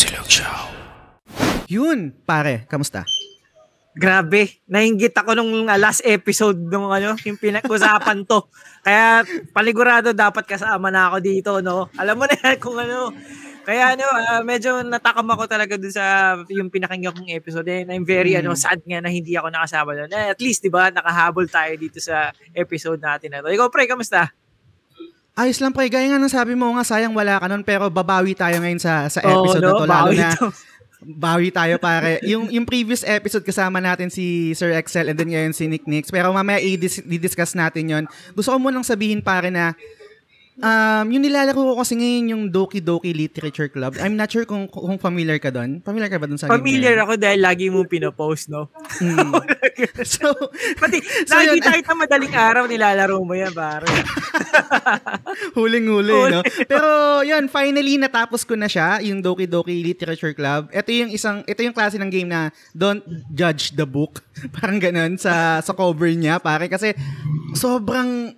Gamesilog Show. Yun, pare, kamusta? Grabe, nainggit ako nung last episode nung yung pinag-usapan to. Kaya paligurado dapat kasama na ako dito, no? Alam mo na yan kung ano. Kaya medyo natakam ako talaga dun sa yung pinakinggan kong episode. And I'm very sad nga na hindi ako nakasama doon. Eh, at least, di ba, nakahabol tayo dito sa episode natin na to. Ikaw, pre, kamusta? Ayos lang, pre. Gaya nga nang sabi mo nga, sayang wala ka nun, pero babawi tayo ngayon sa episode na to. Lalo na, bawi tayo, pare. Yung previous episode kasama natin si Sir Excel and then ngayon si NickNickz. Pero mamaya i-discuss natin yon. Gusto ko munang sabihin, pare, na yung nilalaro ko kasi ngayon yung Doki Doki Literature Club. I'm not sure kung familiar ka doon. Familiar ka ba doon sa game? Familiar ako dahil lagi mo pinopost, no? Mm. So, pati, nakikita kita madaling araw nilalaro mo yan, pare. Huling-huli, no? Pero, yun, finally, natapos ko na siya, yung Doki Doki Literature Club. Ito yung klase ng game na don't judge the book. Parang ganun sa cover niya, pare. Kasi, sobrang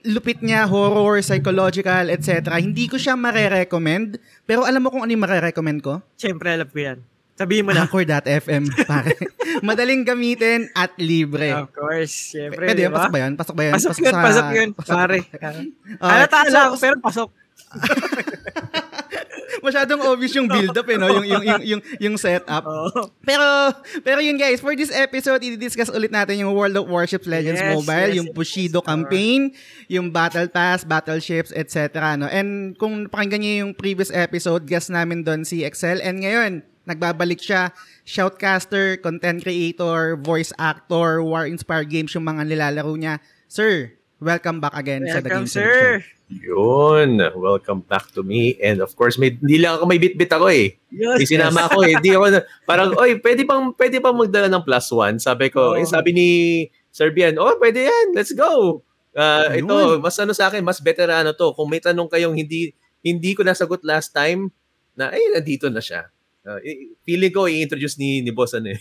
lupit niya, horror, psychological, etc. Hindi ko siya mare-recommend. Pero alam mo kung ano yung mare-recommend ko? Siyempre, alam ko yan. Sabihin mo na. Anchor.fm, pare. Madaling gamitin at libre. Of course, siyempre. Pwede yun, pasok ba yun? Pasok ba yun? Pasok yun, pare. Alataas ako, pero pasok. Masyadong obvious yung build-up, eh, no? Yung setup. Pero yun, guys, for this episode, i-discuss ulit natin yung World of Warships Legends Mobile, yung Bushido campaign, yung Battle Pass, Battleships, etc. No? And kung napakinggan niyo yung previous episode, guest namin doon si Excel. And ngayon, nagbabalik siya, shoutcaster, content creator, voice actor, war-inspired games yung mga nilalaro niya. Sir, welcome back again sa The Gamesilog Show. Yun, welcome back to me. And of course, hindi lang ako may bit-bit ako eh. Yes, isinama ako eh. Di ako parang, oy, pwede pang magdala ng +1. Sabi ko, sabi ni Sir Bian, pwede yan, let's go. Ito, mas sa akin, mas veterano to. Kung may tanong kayong hindi ko nasagot last time, na ay, nandito na siya. Feeling ko, i-introduce ni Boss ano eh.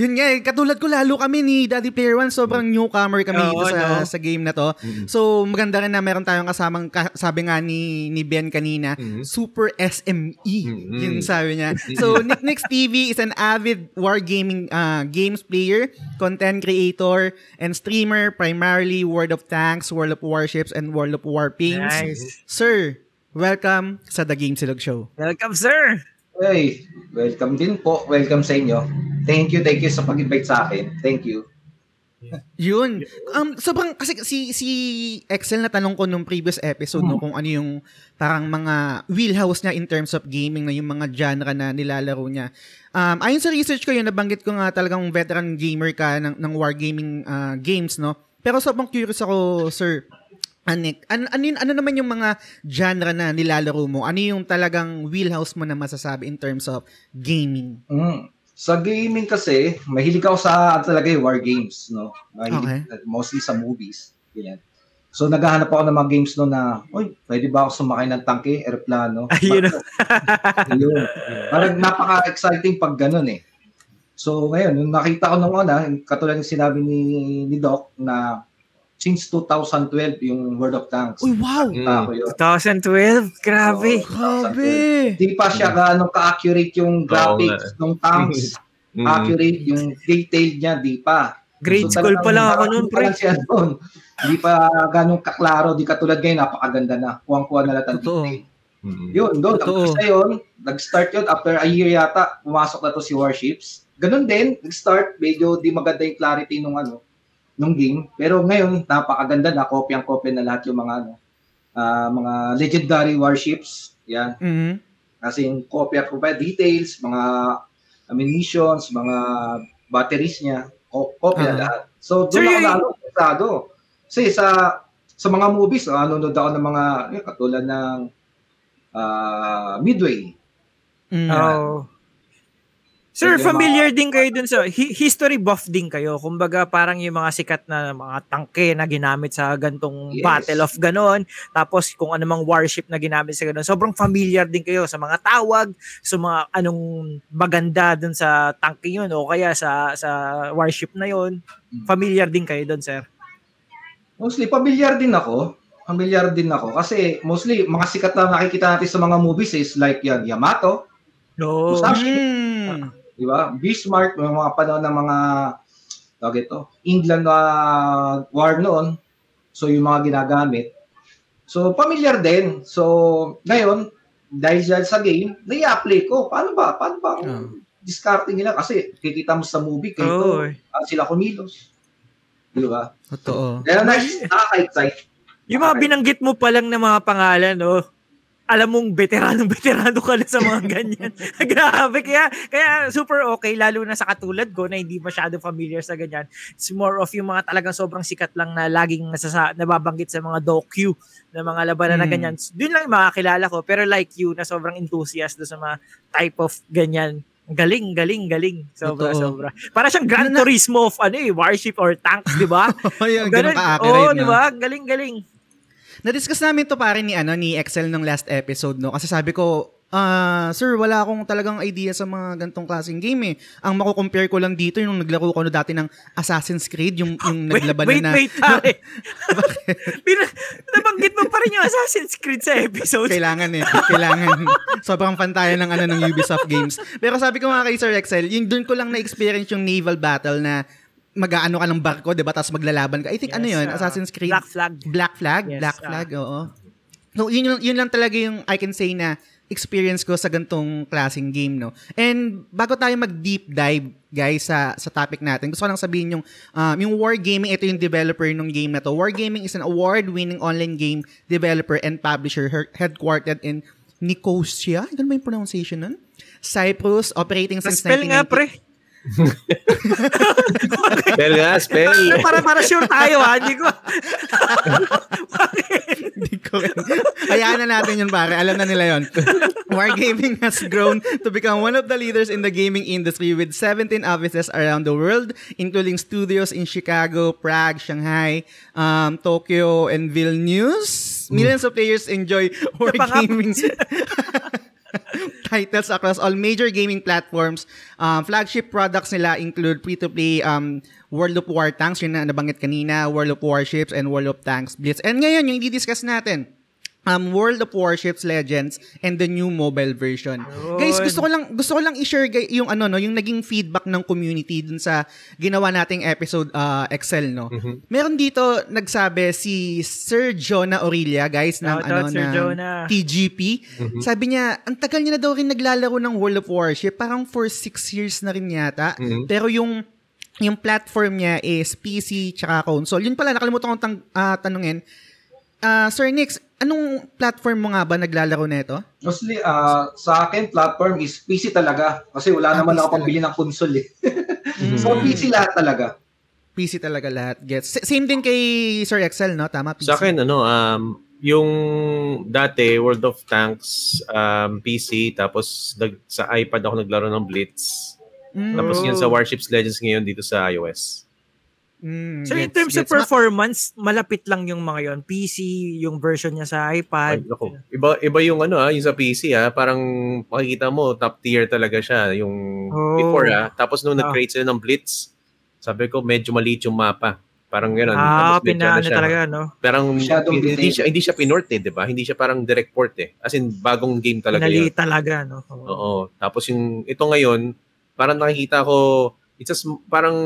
Yun nga, katulad ko lalo kami ni Daddy Player One, sobrang newcomer kami dito sa game na to. Mm-hmm. So maganda rin na meron tayong kasamang sabi nga ni Ben kanina, super SME yun sabi niya. So NickNickz TV is an avid wargaming games player, content creator and streamer, primarily World of Tanks, World of Warships and World of Warpings. Nice. Sir, welcome sa The Gamesilog Show. Welcome, sir. Hey, welcome din po. Welcome sa inyo. Thank you sa pag-invite sa akin. Thank you. Yun. Sobrang kasi si Excel na tanong ko nung previous episode no, kung ano yung parang mga wheelhouse niya in terms of gaming na yung mga genre na nilalaro niya. Ayon sa research ko yun, nabanggit ko nga talagang veteran gamer ka ng wargaming games, no? Pero sobrang curious ako, Sir Nick, ano naman yung mga genre na nilalaro mo? Ano yung talagang wheelhouse mo na masasabi in terms of gaming? Sa gaming kasi, mahilig ako sa talaga yung war games, no? Mahilig, mostly sa movies. Ganyan. So naghahanap ako ng mga games no na, pwede ba ako sumakay ng tanke, eroplano? Ayun. Parang napaka-exciting pag ganun eh. So ngayon, nung nakita ko nung una, katulad ng sinabi ni Doc na since 2012 yung World of Tanks. Uy, wow! 2012? Grabe! Di pa siya ganun ka-accurate yung graphics ng tanks. Accurate yung detail niya, di pa. Grade school pa lang ako noon, pre. Di pa ganun kaklaro. Di katulad ngayon, napakaganda na. Kuwang-kuwa na lahat ang detail. Yun, doon. Tapos na yun, nag-start yun. After a year yata, pumasok na to si Warships. Ganun din, nag-start. Medyo di maganda yung clarity nung nung game, pero ngayon napakaganda na kopyang-kopya na lahat yung mga mga legendary warships, yan. Kasi yung kopya details, mga ammunitions, mga batteries niya, kopya lahat. So doon ako nalo. Kasi sa mga movies, nanonood ako ng mga katulad ng Midway. Sir, familiar din kayo dun sa history buff din kayo. Kumbaga parang yung mga sikat na mga tangke na ginamit sa gantong battle of ganon. Tapos kung anumang warship na ginamit sa ganon. Sobrang familiar din kayo sa mga tawag, sa mga anong maganda dun sa tangke yun o kaya sa warship na yun. Familiar din kayo dun, sir? Mostly, familiar din ako. familiar din ako. Kasi mostly, mga sikat na nakikita natin sa mga movies is like yan, Yamato, Musashi, di ba? Bismarck, mga panahon ng mga England na war noon. So, yung mga ginagamit. So, familiar din. So, ngayon, dahil sa game, nai-apply ko. Paano ba? Discarding nila kasi kikita mo sa movie kayo sila kumilos. Di ba? Totoo. Kaya nakaka-excite. Yung mga binanggit mo pa lang na mga pangalan, oh. Alam mong veterano ka na sa mga ganyan. Grabe, kaya super okay, lalo na sa katulad ko na hindi masyado familiar sa ganyan. It's more of yung mga talagang sobrang sikat lang na laging nababanggit sa mga docu na mga labanan na ganyan. Doon lang makakilala ko, pero like you na sobrang enthusiast do sa mga type of ganyan. Galing. Sobra. Para siyang Grand Turismo of warship or tanks, di ba? Ayun, ganun ka-accurate. Di ba? Galing. Na-discuss namin to pare ni Excel ng last episode, no? Kasi sabi ko, sir, wala akong talagang idea sa mga gantong klaseng game eh. Ang makukompare ko lang dito yung naglaro ko dati ng Assassin's Creed, yung naglaban na. Wait, pare. Nabanggit mo pa rin yung Assassin's Creed sa episode. Kailangan. Sobrang pantayan ng ng Ubisoft games. Pero sabi ko mga kay Sir Excel, yung doon ko lang na-experience yung naval battle na mag-aano ka ng barko, diba? Tapos maglalaban ka. I think yun? Assassin's Creed? Black Flag? Yes, Black Flag, oo. So, yun lang talaga yung I can say na experience ko sa gantong klaseng game, no? And bago tayo mag-deep dive, guys, sa topic natin, gusto ko lang sabihin yung Wargaming, ito yung developer ng game na to. Wargaming is an award-winning online game developer and publisher headquartered in Nicosia. Ganun ba yung pronunciation nun? Cyprus, operating since 1990. Spell nga, pre. Spell. Para sure tayo, ha? Hindi ko. Hayaan na natin yun, pare. Alam na nila yun. Wargaming has grown to become one of the leaders in the gaming industry with 17 offices around the world, including studios in Chicago, Prague, Shanghai, Tokyo, and Vilnius. Millions of players enjoy Wargaming titles across all major gaming platforms. Flagship products nila include free-to-play World of War Tanks, yun na nabanggit kanina, World of Warships, and World of Tanks Blitz. And ngayon, yung i-discuss natin, World of Warships Legends and the new mobile version. Good. Guys, gusto ko lang i-share yung yung naging feedback ng community dun sa ginawa nating episode Excel, no. Mm-hmm. Meron dito nagsabi si Sir Jonah Aurelia, guys, ng TGP. Mm-hmm. Sabi niya, ang tagal niya na daw rin naglalaro ng World of Warships, parang for 6 years na rin yata. Mm-hmm. Pero yung platform niya is PC tsaka console. Yun pala, nakalimutan kong tanungin. Sir Nickz, anong platform mo nga ba naglalaro nito? Mostly, sa akin, platform is PC talaga. Kasi wala naman ako pambili ng console eh. So, PC lahat talaga. PC talaga lahat. Gets. Same din kay Sir Excel, no? Tama, PC. Sa akin, yung dati, World of Tanks, PC, tapos sa iPad ako naglaro ng Blitz. Tapos yun sa Warships Legends ngayon dito sa iOS. So in terms of performance, malapit lang yung mga yon. PC, yung version niya sa iPad. Iba yung yung sa PC ha. Parang makikita mo, top tier talaga siya. Yung before ha. Tapos nung nag-create sila ng Blitz, sabi ko medyo maliit yung mapa. Parang gano'n. Pinano talaga, no? Parang hindi siya pinort eh, di ba? Hindi siya parang direct port eh. As in, bagong game talaga yun. Pinali talaga, no? Oo. Tapos yung ito ngayon, parang nakikita ko, it's just parang...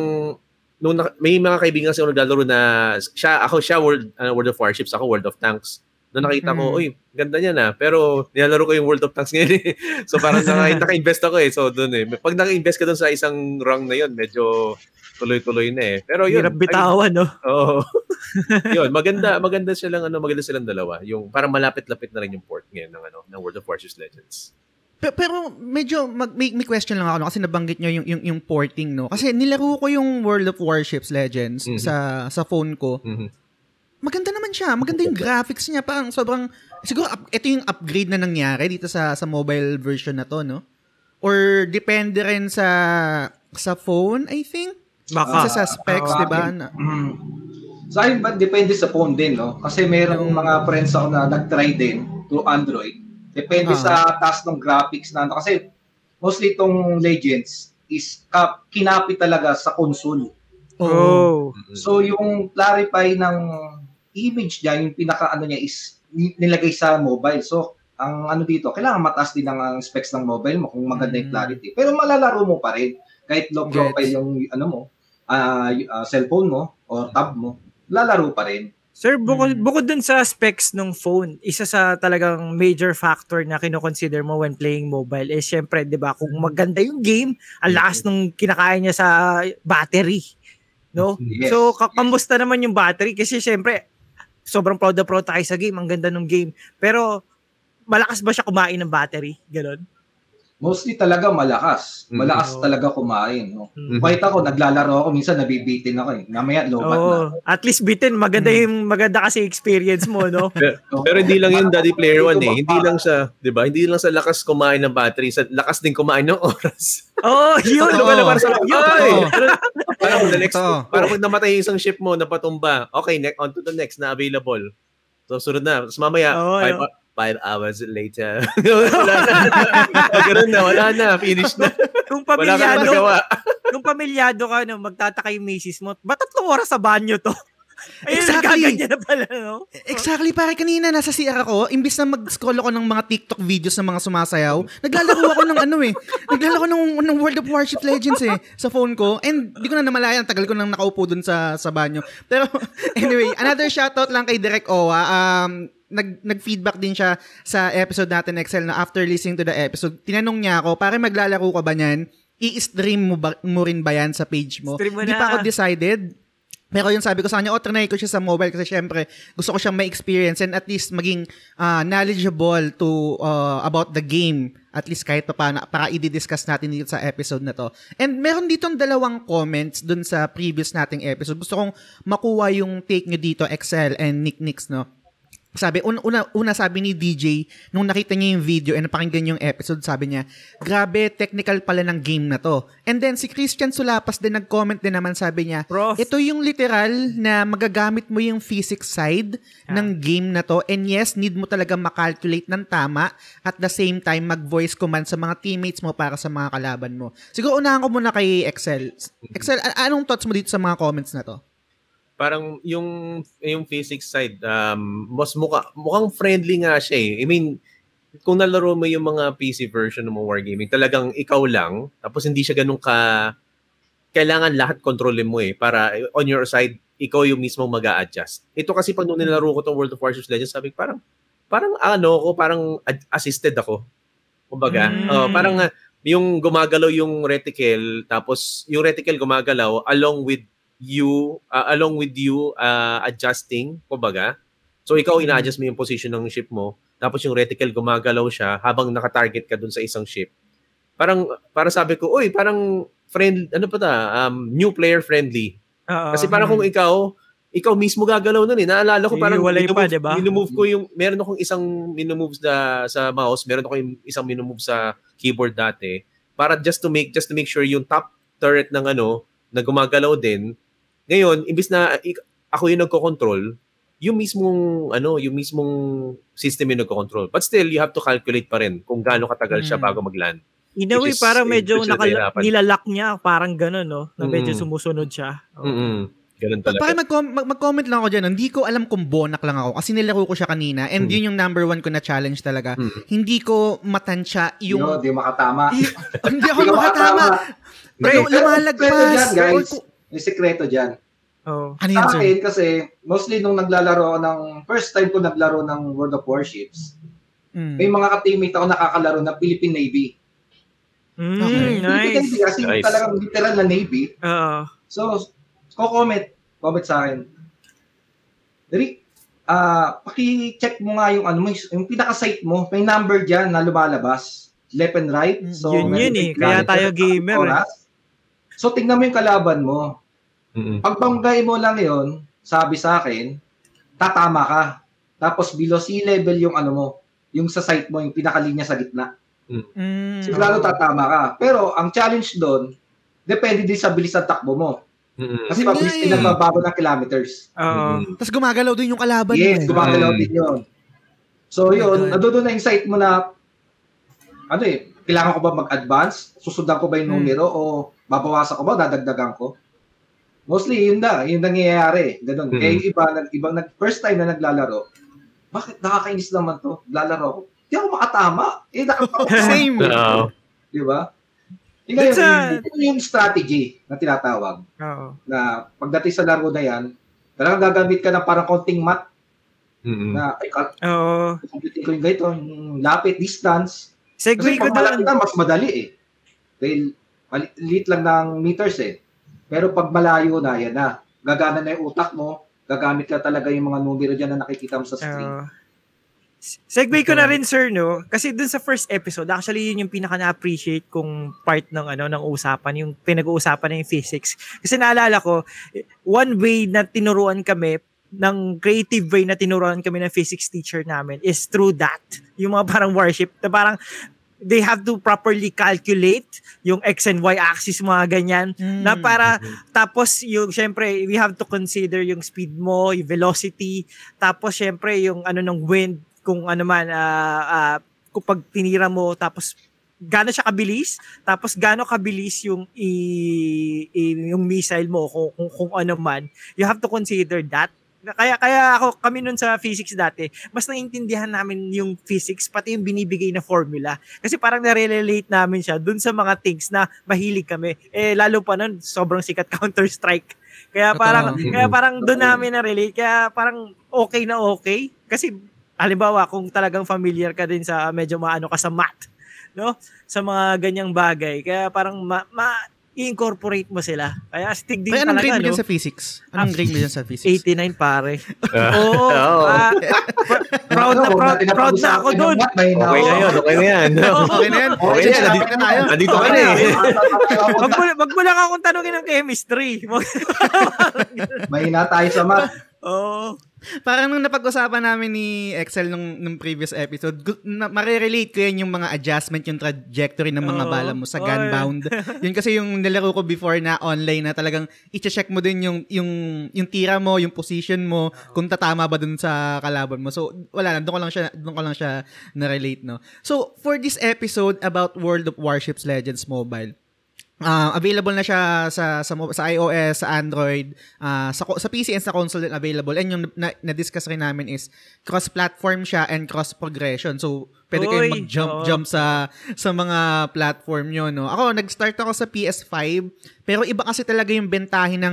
may mga kaibigan kasi ako naglalaro na siya World of Warships, ako World of Tanks. Doon nakita ko, uy, ganda niya na. Pero nilalaro ko yung World of Tanks ngayon eh. So parang naka-invest ako eh. So doon eh. Pag naka-invest ka doon sa isang rang na yun, medyo tuloy-tuloy na eh. Pero yun. Hirap bitawan, no? Oo. Yun, maganda silang, maganda silang dalawa. Yung parang malapit-lapit na rin yung port ngayon ng World of Warships Legends. Pero medyo may question lang ako kasi nabanggit niyo yung porting, no? Kasi nilaro ko yung World of Warships Legends sa phone ko. Mm-hmm. Maganda naman siya. Maganda yung graphics niya. Parang sobrang siguro ito yung upgrade na nangyari dito sa mobile version na to, no? Or depende rin sa phone, I think. Baka sa specs, 'di ba? Sa akin ba depende sa phone din, no? Kasi mayroong mga friends ako na nag-try din through Android. Depende sa task ng graphics na kasi mostly itong Legends is kinapi talaga sa console. So yung clarify ng image niya, yung pinaka ano niya is nilagay sa mobile. So, ang ano dito, kailangan mataas din ang specs ng mobile mo kung maganda yung clarity. Pero malalaro mo pa rin kahit low profile yung ano mo, cellphone mo o tab mo, lalaro pa rin. Sir, bukod dun sa specs ng phone, isa sa talagang major factor na kino-consider mo when playing mobile eh syempre, 'di ba, kung maganda yung game, ang lakas ng kinakaya niya sa battery, no? Yes. So, kamusta naman yung battery kasi syempre sobrang proud tayo sa game, ang ganda ng game. Pero malakas ba siya kumain ng battery? Ganun. Mostly talaga malakas. Malakas talaga kumain. No? Kahit ako, naglalaro ako. Minsan nabibitin ako eh. Namaya, lobat na. At least bitin. Maganda kasi experience mo, no? Pero hindi lang yun, Daddy Player One eh. Hindi lang sa, di ba? Hindi lang sa lakas kumain ng battery. Sa lakas din kumain ng oras. Yun. Parang kung namatay isang ship mo, napatumba. Okay, on to the next na available. So, sunod na. Tapos mamaya, 5 hours later. Ganun na, wala na, finish na. Kung pamilyado ka, no, magtataka yung misis mo, ba't 3 oras sa banyo to? Ayun, nagkaganyan na pala, no? Exactly, pare, kanina nasa CR ako, imbis na mag-scroll ako ng mga TikTok videos ng mga sumasayaw, naglalaro ako ng naglalaro ng World of Warships Legends eh, sa phone ko, and di ko na namalayan, tagal ko nang nakaupo dun sa banyo. Pero, anyway, another shoutout lang kay Direk Owa, nag-feedback din siya sa episode natin Excel na after listening to the episode, tinanong niya ako, pare maglalaro ka ba niyan? I-stream mo rin ba yan sa page mo? Hindi pa ako decided. Pero yun sabi ko sa kanya, trinay ko siya sa mobile kasi syempre gusto ko siyang ma-experience and at least maging knowledgeable to about the game. At least kahit paano para i-discuss natin dito sa episode na to. And meron ditong 2 comments dun sa previous nating episode. Gusto kong makuha yung take nyo dito, Excel and NickNickz, no? Sabi, una sabi ni DJ, nung nakita niya yung video and napakinggan yung episode, sabi niya, grabe, technical pala ng game na to. And then, si Christian Sulapas din, nag-comment din naman, sabi niya, Prof, ito yung literal na magagamit mo yung physics side ng game na to. And yes, need mo talaga makalculate ng tama at the same time, mag-voice command sa mga teammates mo para sa mga kalaban mo. Siguro, unahan ko muna kay Excel. Excel, anong thoughts mo dito sa mga comments na to? Parang yung physics side, mas mukhang friendly nga siya eh. I mean, kung nalaro mo yung mga PC version ng mga Wargaming, talagang ikaw lang, tapos hindi siya ganun ka, kailangan lahat kontrolin mo eh, para on your side, ikaw yung mismo mag-a-adjust. Ito kasi pag nung nilaro ko itong World of Warships Legends, sabi ko parang assisted ako. Kumbaga, parang yung gumagalaw yung reticle, tapos yung reticle gumagalaw along with you adjusting, kumbaga. So ikaw ina-adjust mo yung position ng ship mo, tapos yung reticle gumagalaw siya habang naka-target ka dun sa isang ship. Parang sabi ko, oy, parang friend, new player friendly. Kasi parang kung ikaw mismo gagalaw nun eh. Naalala ko parang minumove ko yung, meron akong isang minumove sa mouse, meron akong isang minumove sa keyboard dati, para just to make sure yung top turret ng na gumagalaw din. Ngayon, imbis na ako yung nagko-control, yung mismong system yung nagko-control. But still, you have to calculate pa rin kung gaano katagal siya bago mag-land. In a way, parang medyo nilalock niya, parang gano'n, no? Na medyo sumusunod siya. Okay. Ganun talaga. Para mag-comment lang ako dyan, hindi ko alam kung bonak lang ako kasi nilaro ko siya kanina and yun yung number 1 ko na challenge talaga. Hindi ko matansya yung... Hindi makatama. Hindi ako makatama. Lumalagpas. May sekreto dyan. Ano yun, sir? Kasi mostly nung naglalaro ng... First time ko naglaro ng World of Warships, may mga ka-teammate ako nakakalaro ng Philippine Navy. Okay. Nice. Philippine Navy kasi talagang literal na Navy. So... Comment sa akin. Rick, paki-check mo nga yung yung pinaka-site mo, may number diyan na lumalabas, left and right. So yun kaya tayo gamer. So tingnan mo yung kalaban mo. Pag banggay mo lang 'yon, sabi sa akin, tatama ka. Tapos below sea level yung yung sa site mo, yung pinakalinya sa gitna. Sigurado tatama ka. Pero ang challenge doon, depende din sa bilis ng takbo mo. Kasi pabilis din nagbabago ng kilometers. Tapos gumagalaw din yung kalaban. Yes, gumagalaw din yun. So yun, nadoon na yung site mo na kailangan ko ba mag-advance? Susundan ko ba yung numero o babawasan ko ba? Dadagdagan ko? Mostly yun na, yung nangyayari. Ganun. Mm-hmm. Kaya yung iba, ibang first time na naglalaro, bakit nakakainis naman to? Lalaro ko. Hindi ako makatama. Eh, nakatama. Same. No. Di ba? Ito yung strategy na tinatawag. Uh-oh. Na pagdating sa laro na yan, talagang gagamit ka ng parang konting math. Mm-hmm. Na, ay, computing ko yung ganito, yung lapit, distance. Segway kasi pag malaki na, mas madali eh. Dahil, maliit lang ng meters eh. Pero pag malayo na, yan na. Gagana na yung utak mo, gagamit ka talaga yung mga numero dyan na nakikita mo sa screen. Segway ko na rin, sir, no? Kasi dun sa first episode, actually, yun yung pinaka na-appreciate kong part ng, ano, ng usapan, yung pinag-uusapan na yung physics. Kasi naalala ko, one way na tinuruan kami, ng creative way na tinuruan kami ng physics teacher namin is through that. Yung mga parang warship, na parang they have to properly calculate yung X and Y axis, mga ganyan, na para, tapos, yung, syempre, we have to consider yung speed mo, yung velocity, tapos, syempre, yung ano ng wind, kung ano man, kung pag tinira mo, tapos, gano'n siya kabilis, tapos gano'n kabilis yung, yung missile mo, kung ano man, you have to consider that. Kaya ako, kami nun sa physics dati, mas naiintindihan namin yung physics, pati yung binibigay na formula. Kasi parang nare-relate namin siya dun sa mga things na mahilig kami. Eh, lalo pa nun, sobrang sikat Counter-Strike. Kaya parang dun namin na-relate. Kaya parang okay na okay. Kasi, halimbawa, kung talagang familiar ka din sa, medyo maano ka sa math, no? Sa mga ganyang bagay. Kaya parang i-incorporate mo sila. Kaya astig din talaga, no? Anong grade mo dyan sa physics? 89, pare. Oo. Proud na ako doon. Okay na yun. Okay na yan. Okay na yan. Nandito ka na eh. Wag mo lang akong tanongin ng chemistry. Mahina tayo sa math. Oo. Parang nung napag-usapan namin ni Excel nung previous episode, marirelate ko yan yung mga adjustment, yung trajectory ng mga bala mo sa gunbound. Yun kasi yung nilaro ko before na online na talagang i-check mo din yung tira mo, yung position mo, kung tatama ba dun sa kalaban mo. So, wala lang. Doon ko lang siya na-relate, no? So, for this episode about World of Warships Legends Mobile, available na siya sa iOS, sa Android, sa PC and sa console din available. And yung na-discuss rin namin is cross-platform siya and cross-progression. So, pwede kayong mag-jump sa mga platform nyo, no? Ako, nag-start ako sa PS5, pero iba kasi talaga yung bentahin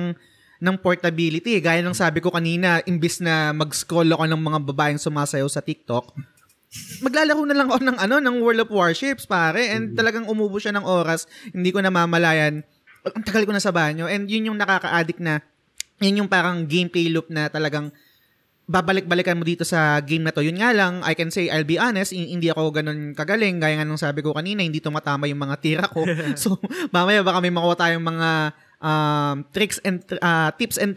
ng portability. Gaya ng sabi ko kanina, imbis na mag-scroll ako ng mga babaeng sumasayaw sa TikTok, maglalaro na lang ako ng ng World of Warships, pare, and talagang umubo siya ng oras, hindi ko namamalayan, ang tagal ko na sa banyo, and yun yung nakaka-addict na, yun yung parang gameplay loop na talagang babalik-balikan mo dito sa game na to. Yun nga lang, I can say, I'll be honest, hindi ako ganun kagaling, gaya nga nung sabi ko kanina, hindi tumatama yung mga tira ko, so mamaya baka may makuha tayong mga tips and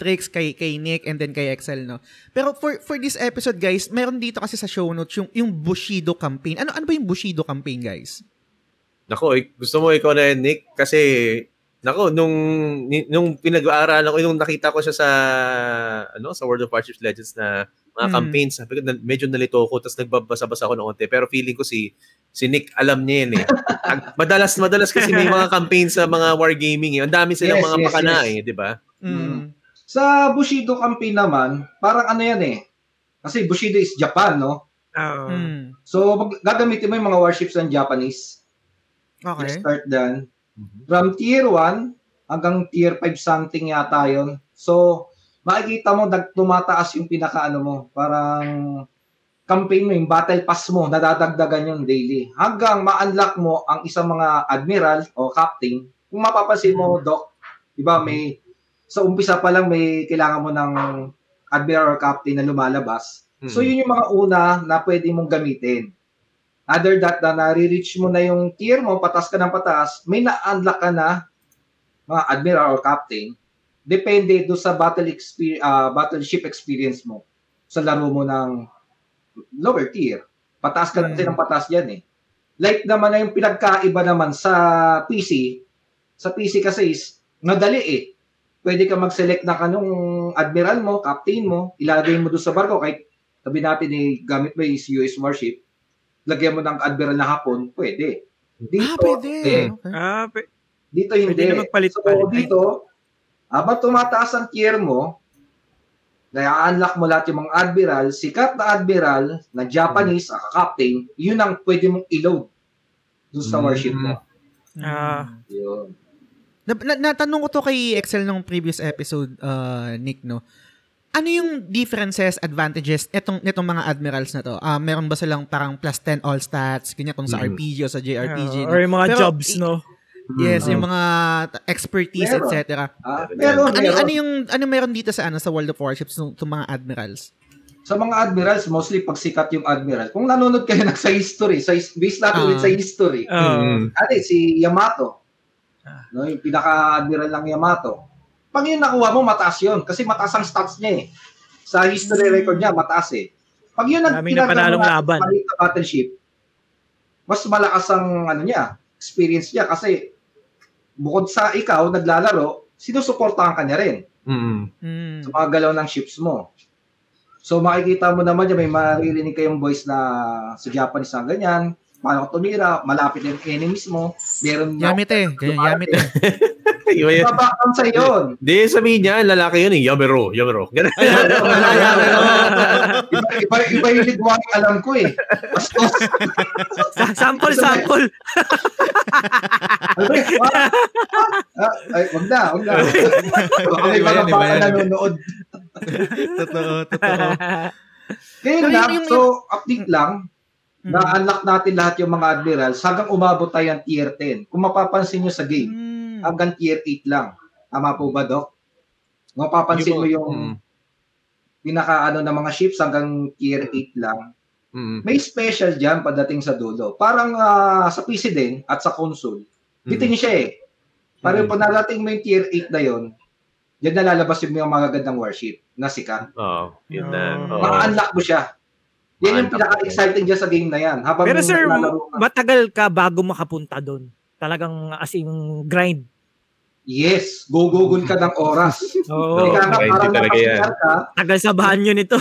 tricks kay Nick and then kay Excel, no? Pero for this episode, guys, meron dito kasi sa show notes yung Bushido campaign. Ano ba yung Bushido campaign, guys? Nako, gusto mo ikaw na, Nick, kasi nako nung pinag-aaralan ko, nung nakita ko siya sa sa World of Warships Legends na mga campaigns, medyo nalito ko, tapos nagbabasa-basa ako noon, pero feeling ko si Nick, alam niya yun eh. Madalas kasi may mga campaign sa mga wargaming eh. Ang dami silang mga pakana eh, di ba? Mm. Sa Bushido campaign naman, parang ano yan eh. Kasi Bushido is Japan, no? So, gagamitin mo yung mga warships ng Japanese. Okay. Let's start then. From tier 1 hanggang tier 5 something yata yun. So, makikita mo, tumataas yung pinakaano mo. Parang campaign mo, yung battle pass mo, nadadagdagan yung daily. Hanggang ma-unlock mo ang isang mga admiral o captain. Kung mapapansin mo, Doc, diba may, sa umpisa pa lang may kailangan mo ng admiral or captain na lumalabas. So, yun yung mga una na pwede mong gamitin. Other that na nare-reach mo na yung tier mo, patas ka ng patas, may na-unlock ka na mga admiral or captain. Depende do sa battleship experience mo sa laro mo ng lower tier. Pataas ka natin ng pataas yan eh. Like naman na yung pinagkaiba naman sa PC. Sa PC kasi is, nadali eh. Pwede ka mag-select na kanong admiral mo, captain mo, ilagay mo doon sa barko. Kahit sabi natin eh, gamit mo yung US warship, lagyan mo ng admiral na hapon, pwede. Dito, pwede. Dito hindi. Pwede na magpalit-palit. So, dito, Habang tumataas ang tier mo, na-unlock mo lahat yung mga admiral, sikat na admiral na Japanese, ang captain, yun ang pwede mong i-load dun sa warship mo. Yun. Natanong ko to kay Excel nung previous episode, Nick, no? Ano yung differences, advantages nitong mga admirals na to? Meron ba silang parang plus 10 all stats, ganyan kung sa RPG o sa JRPG? Or yung mga pero, jobs, no? Yes, yung mga expertise, etc. Ano meron dito sa World of Warships itong mga admirals? Sa mga admirals, mostly pag sikat yung admiral. Kung nanonood kayo sa history, based natin ulit sa history, si Yamato, no, yung pinaka-admiral ng Yamato. Pag yun nakuha mo, mataas yun. Kasi mataas ang stats niya eh. Sa history record niya, mataas eh. Pag yun ang pinagpanalong laban sa battleship, mas malakas ang experience niya kasi bukod sa ikaw naglalaro, sinusuportahan ka niya rin sa mga galaw ng ships mo. So makikita mo naman yan, may maririnig kayong voice na sa Japanese na ganyan, paano ko tumira, malapit na yung enemies mo, meron yamete. Babakam sa yun. Hindi, sabihin niya, lalaki yun eh, yamero. Iba yung ligwang alam ko eh. Bastos. Sample. Ay, wag na. Baka may mga baka nanonood. Totoo. Kaya lang, so update lang, na-unlock natin lahat yung mga admirals hanggang umabot tayo ang tier 10. Kung mapapansin nyo sa game, hanggang tier 8 lang. Tama po ba, Doc? Mapapansin mo yung pinaka-ano ng mga ships hanggang tier 8 lang. May special dyan padating sa dulo. Parang sa PC din at sa console. Bitin siya eh. Parang pag narating mo yung tier 8 na yun, dyan nalalabas yung mga gandang warship na sikat. Maka-unlock mo siya. Yan yung pinaka-exciting dyan sa game na yan. Pero sir, matagal ka bago makapunta doon. Talagang as in grind. Yes, gugugun ka ng oras. Tagal sa bahan yun ito.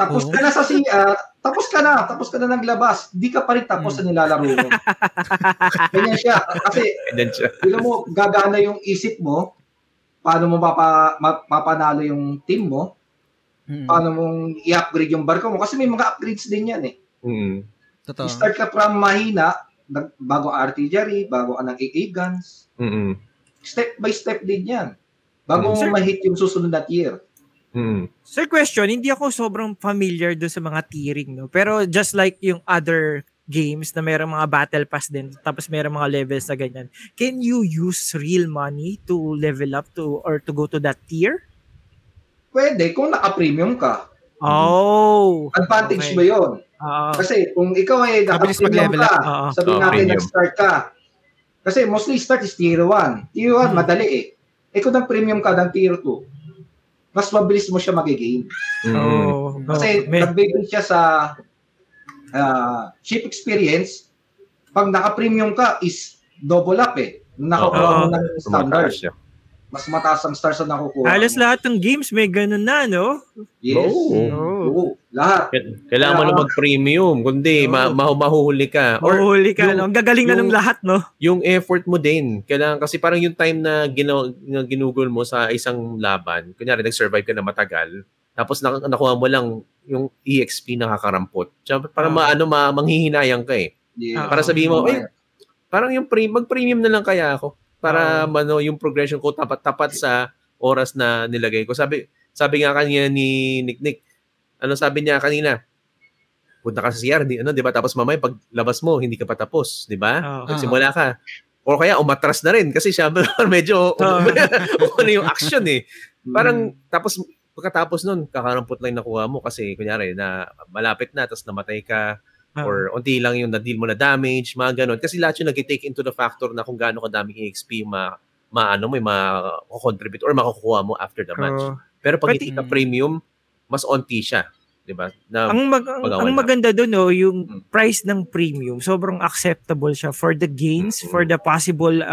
Tapos ka na sa CR, tapos ka na naglabas. Di ka pa rin tapos sa nilalaro mo. Ganyan siya. Kasi, yun mo, gagana yung isip mo, paano mo mapanalo yung team mo, paano mong i-upgrade yung barko mo. Kasi may mga upgrades din yan eh. Totoo. Start ka from mahina, bago artillery, bago anang AA guns. Step by step din yan. Bago mo ma-hit yung susunod na tier. Sir, question, hindi ako sobrang familiar doon sa mga tiering. No? Pero just like yung other games na mayroong mga battle pass din, tapos mayroong mga levels na ganyan, can you use real money to level up to or to go to that tier? Pwede, kung naka-premium ka. Advantage ba yun? Kasi kung ikaw ay naka-premium ka, sabihin natin nag-start ka. Kasi mostly start is tier 1. Tier 1, madali eh. Eh kung nag-premium ka ng tier 2, mas mabilis mo siya mag-gain. Kasi nag-base siya sa ship experience. Pag naka-premium ka is double up eh. Nakakuha mo ng standard. Mas mataas ang stars na nakukuha. Halos lahat ng games may ganun na, no? Yes. Lahat. Kailangan mo na mag-premium. Kundi, mahuhuli ka. Mahuhuli ka, no? Ang gagaling na ng lahat, no? Yung effort mo din. Kailangan, kasi parang yung time na ginugol mo sa isang laban, kunyari, nag-survive ka na matagal, tapos nakuha mo lang yung EXP na kakarampot. Parang manghihinayang ka eh. Yeah. Para sabihin mo, parang yung mag-premium na lang kaya ako. Para yung progression ko tapat sa oras na nilagay ko. Sabi nga kanina ni NickNick, ano sabi niya kanina? Punta ka sa CR, di ba? Tapos mamaya pag labas mo, hindi ka pa tapos, di ba? Nagsimula ka. O kaya umatras na rin kasi siya medyo ano yung action eh. Parang tapos pagkatapos nun, kakarampot lang nakuha mo kasi kunyari na malapit na tapos namatay ka. Or unti lang yung na-deal mo na damage, mga ganun. Kasi lahat yung nag-take into the factor na kung gaano kadaming EXP yung ma-contribute or makukuha mo after the match. Pero pag hindi ka premium, mas onti siya. Diba? Ang maganda doon, no, yung price ng premium, sobrang acceptable siya for the gains, for the possible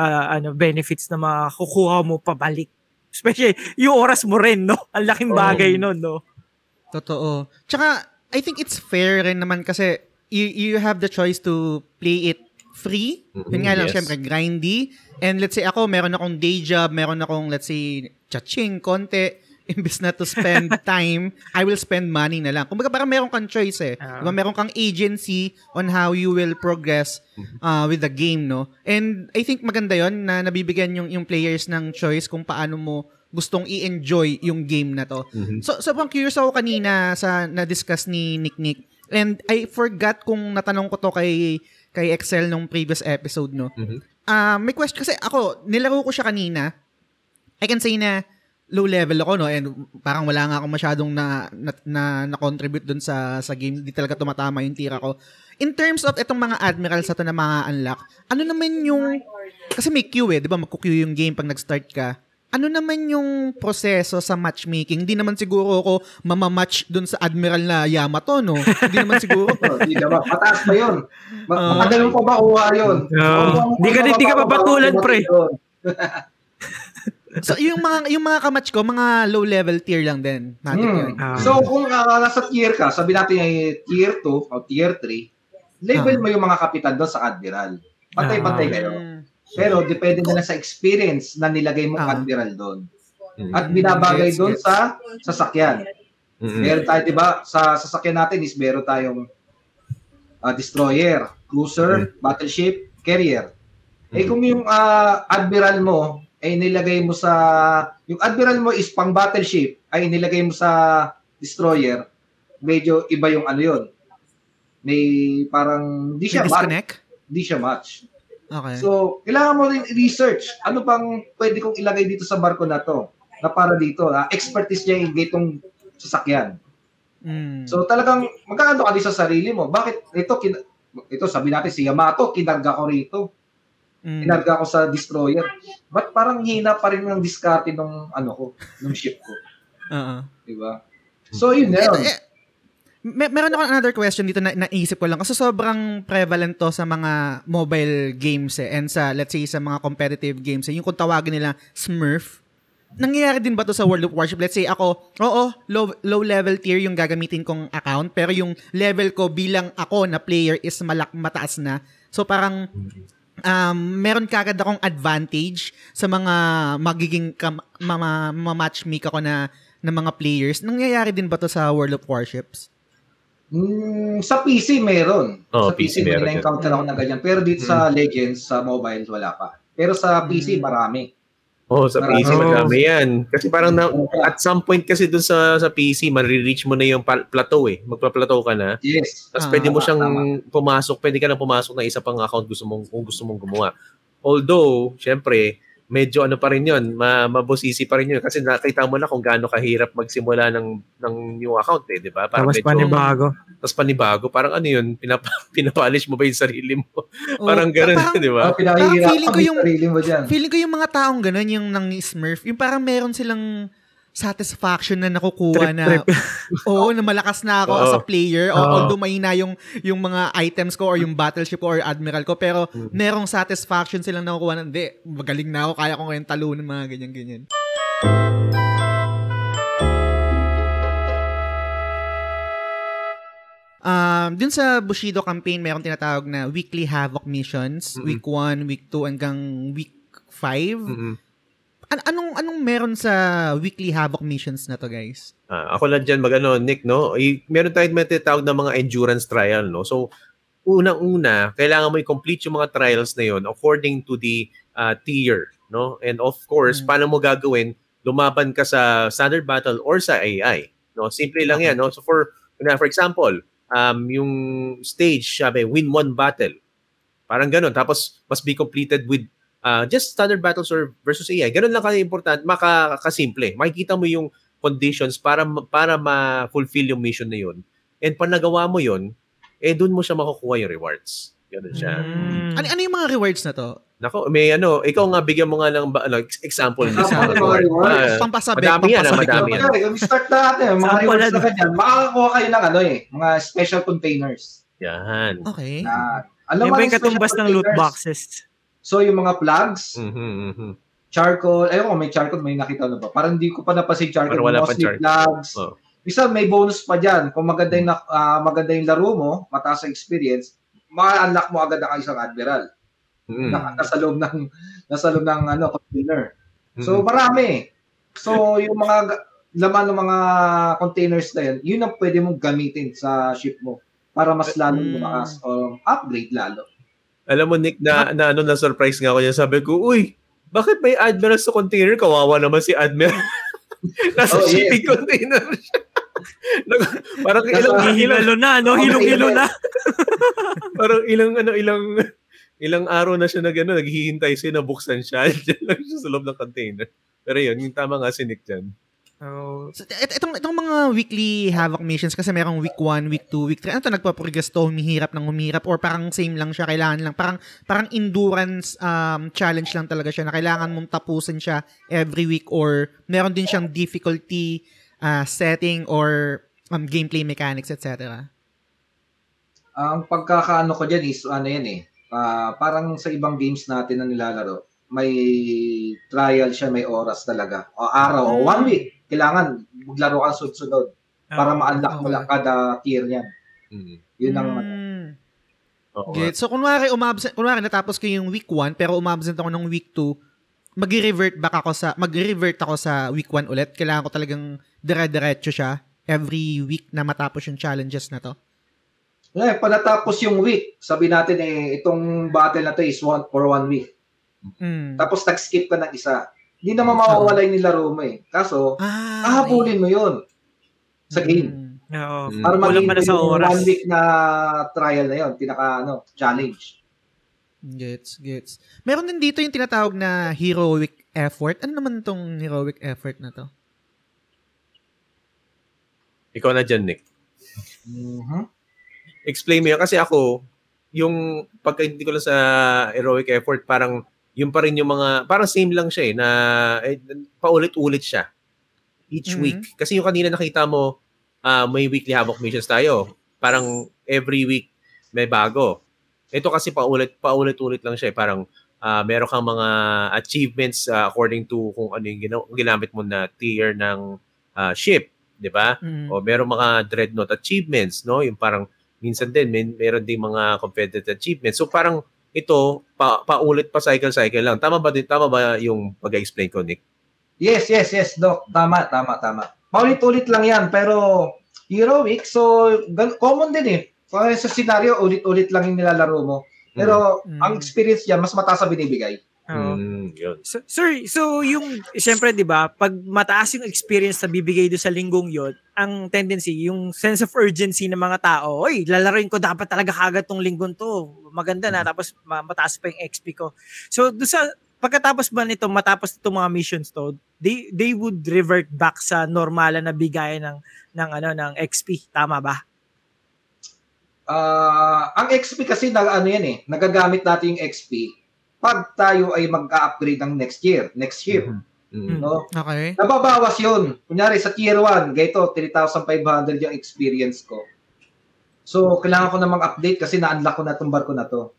benefits na makukuha mo pabalik. Especially, yung oras mo rin, no? Ang laking bagay nun, no? Totoo. Tsaka, I think it's fair rin naman kasi you have the choice to play it free. Yun nga lang, syempre, grindy. And let's say ako, meron akong day job, meron akong, let's say, cha-ching, konti. Imbis na to spend time, I will spend money na lang. Kumbaga parang meron kang choice eh. Diba, meron kang agency on how you will progress with the game, no? And I think maganda yon na nabibigyan yung players ng choice kung paano mo gustong i-enjoy yung game na to. Mm-hmm. So parang curious ako kanina sa na-discuss ni NickNick. And I forgot kung natanong ko to kay Excel nung previous episode, no? May question kasi ako, nilaro ko siya kanina. I can say na low level ako, no? And parang wala nga akong masyadong na contribute dun sa game. Di talaga tumatama yung tira ko. In terms of itong mga admirals sa to na mga unlock, ano naman yung... Kasi may queue eh, di ba? Magku-queue yung game pag nag-start ka. Ano naman yung proseso sa matchmaking? Hindi naman siguro ako mamamatch dun sa Admiral na Yamato, no? Hindi naman siguro. Hindi naman. Mataas pa yun. Matagal pa ba uwa yun? Hindi ka papatulan, pre. So, yung mga kamatch ko, mga low-level tier lang din. So, kung nasa tier ka, sabi natin yung tier 2 o tier 3, level mo yung mga kapitan doon sa Admiral. Pantay-pantay kayo. Pero depende na lang sa experience na nilagay mo Admiral doon. At binabagay doon sa sasakyan. Meron tayo, di ba, sa sasakyan natin is meron tayong destroyer, cruiser, battleship, carrier. Eh kung yung Admiral mo ay nilagay mo sa... Yung Admiral mo is pang battleship ay nilagay mo sa destroyer, medyo iba yung ano yun. May parang... Di siya match. Di siya match. Okay. So, kailangan mo rin research. Ano bang pwede kong ilagay dito sa barko na to? Na para dito. Expertise niya yung itong sasakyan. So, talagang magkaano ka din sa sarili mo. Bakit? Ito sabi natin si Yamato, kinarga ko rito. Kinarga ko sa destroyer. But parang hina pa rin ng diskarte ng ano ko, ng ship ko. Diba? So, yun na yun. Meron ako another question dito na naisip ko lang kasi sobrang prevalent to sa mga mobile games eh, and sa, let's say, sa mga competitive games eh, yung kung tawagin nila Smurf. Nangyayari din ba to sa World of Warships? Let's say ako, low level tier yung gagamitin kong account, pero yung level ko bilang ako na player is mataas na. So parang meron kagad akong advantage sa mga magiging matchmake ako na mga players. Nangyayari din ba to sa World of Warships? Sa PC meron. Sa PC meron. Na-encounter ako na ganyan. Pero dito sa Legends, sa mobile, wala pa. Pero sa PC, marami. PC, marami yan. Kasi parang at some point kasi dun sa PC, marireach mo na yung plateau eh. Magpa-plateau ka na. Yes. Tapos pwede mo siyang pumasok. Pwede ka na pumasok na isa pang account kung gusto mong gumawa. Although, syempre, medyo ano pa rin yun, mabusisi pa rin yun. Kasi nakita mo na kung gaano kahirap magsimula ng new account eh, di ba? Tapos panibago. Parang ano yun, pinapalish mo ba yung sarili mo? Parang gano'n, di ba? Feeling ko yung mga taong gano'n, yung nang Smurf, yung parang meron silang satisfaction na nakukuha trip. Na malakas na ako as a player. Although mahina yung mga items ko or yung battleship ko or admiral ko, pero merong satisfaction silang nakukuha na, hindi, magaling na ako, kaya ko ngayon talunin mga ganyan-ganyan. Dun sa Bushido campaign, merong tinatawag na weekly Havoc missions, week 1, week 2, hanggang week 5. Anong meron sa weekly Havoc missions na to, guys? Ako lang dyan Nick, no? Meron tayong matatawag na mga endurance trial, no? So, unang-una, kailangan mo i-complete yung mga trials na yon according to the tier, no? And of course, paano mo gagawin? Lumaban ka sa standard battle or sa AI, no? Simple lang yan, no? So, for example, yung stage, sabi, win one battle. Parang ganun. Tapos, must be completed with just standard battles or versus AI. Ganun lang ka-important, makakasimple. Makikita mo yung conditions para ma-fulfill yung mission na yun. And pag nagawa mo yun, eh doon mo siya makukuha yung rewards. Ganun siya. Ano yung mga rewards na to? Nako, may ano, ikaw nga bigyan mo nga ng example. Pampasabik. Madami yan. Start natin. Mga rewards na ganyan. Makakakuha kayo ng mga special containers. Yan. Okay. Alam mo yung katumbas ng loot boxes. So, yung mga plugs, charcoal, ayun ko, may charcoal, may nakita na ba? Parang hindi ko pa napasin charcoal, mostly plugs. Isa, may bonus pa dyan. Kung maganda yung laro mo, mataas ang experience, ma-unlock mo agad ang isang admiral. Nasa loob ng ano, container. So marami. So yung mga laman ng mga containers na yun, yun ang pwede mong gamitin sa ship mo para mas lalo lumakas o upgrade lalo. Alam mo, Nick, na surprise nga ako niya. Sabi ko, uy, bakit may admiral sa container? Kawawa naman si admiral. Nasa shipping container siya. Parang ilang hilo na. Parang ilang araw na siya na gano'n, naghihintay siya, nabuksan siya, dyan lang siya sa loob ng container. Pero yun, yung tama nga si Nick dyan. So, itong mga weekly Havoc missions, kasi merong week 1, week 2, week 3, ano ito, nagpaprogress to, humihirap, or parang same lang siya, kailangan lang, parang endurance challenge lang talaga siya, na kailangan mong tapusin siya every week, or meron din siyang difficulty setting, or gameplay mechanics, etc. Ang pagkakaano ko dyan is, ano yan eh, parang sa ibang games natin na nilalaro, may trial siya, may oras talaga, o araw, o 1 week. Kailangan maglaro ka sunod-sunod para ma-unlock mo lang kada tier niyan. Yun ang okay. So kunwari natapos ko yung week 1 pero umabsent ako ng week 2, mag-revert ako sa week 1 ulit. Kailangan ko talagang dire-diretso siya every week na matapos yung challenges na to. Yeah, panatapos yung week, sabi natin eh itong battle na to is for 1 week. Tapos nag-skip ka ng isa. Hindi naman mawawala yung nilaro mo eh. Kaso, kahapulin mo yun sa game. Oo. Para maging sa oras. 1 week na trial na yun, challenge. Gets. Meron din dito yung tinatawag na heroic effort. Ano naman tong heroic effort na to? Ikaw na dyan, Nick. Explain mo yun. Kasi ako, yung pagkaintindi ko lang sa heroic effort, parang yung pa rin yung mga, parang same lang siya eh, na paulit-ulit siya each week. Kasi yung kanina nakita mo, may weekly Havoc missions tayo. Parang every week may bago. Ito kasi paulit-ulit lang siya eh. Parang meron kang mga achievements according to kung ano yung ginamit mo na tier ng ship. Diba? O meron mga dreadnought achievements, no? Yung parang minsan din, meron din mga competitive achievements. So parang ito, paulit pa cycle-cycle lang. Tama ba yung pag-explain ko, Nick? Yes, Doc. Tama. Paulit-ulit lang yan, pero heroic, so common din eh. Kasi sa scenario, ulit-ulit lang yung nilalaro mo. Pero ang experience yan, mas mataas ang binibigay. So yung, siyempre, di ba, pag mataas yung experience na bibigay doon sa linggong yun, ang tendency, yung sense of urgency ng mga tao, oy, lalaroin ko dapat talaga kagad tong linggong to. Maganda na, tapos mataas pa yung XP ko. So, pagkatapos ba nito, matapos itong mga missions to, they would revert back sa normal na bigayan ng XP. Tama ba? Ang XP kasi, nagagamit natin yung XP pag tayo ay mag-upgrade ng next year. No? Okay. Nababawas yun. Kunyari, sa tier 1, gayto, 3,500 yung experience ko. So, kailangan ko namang update kasi na-unlock ko na itong barko na to.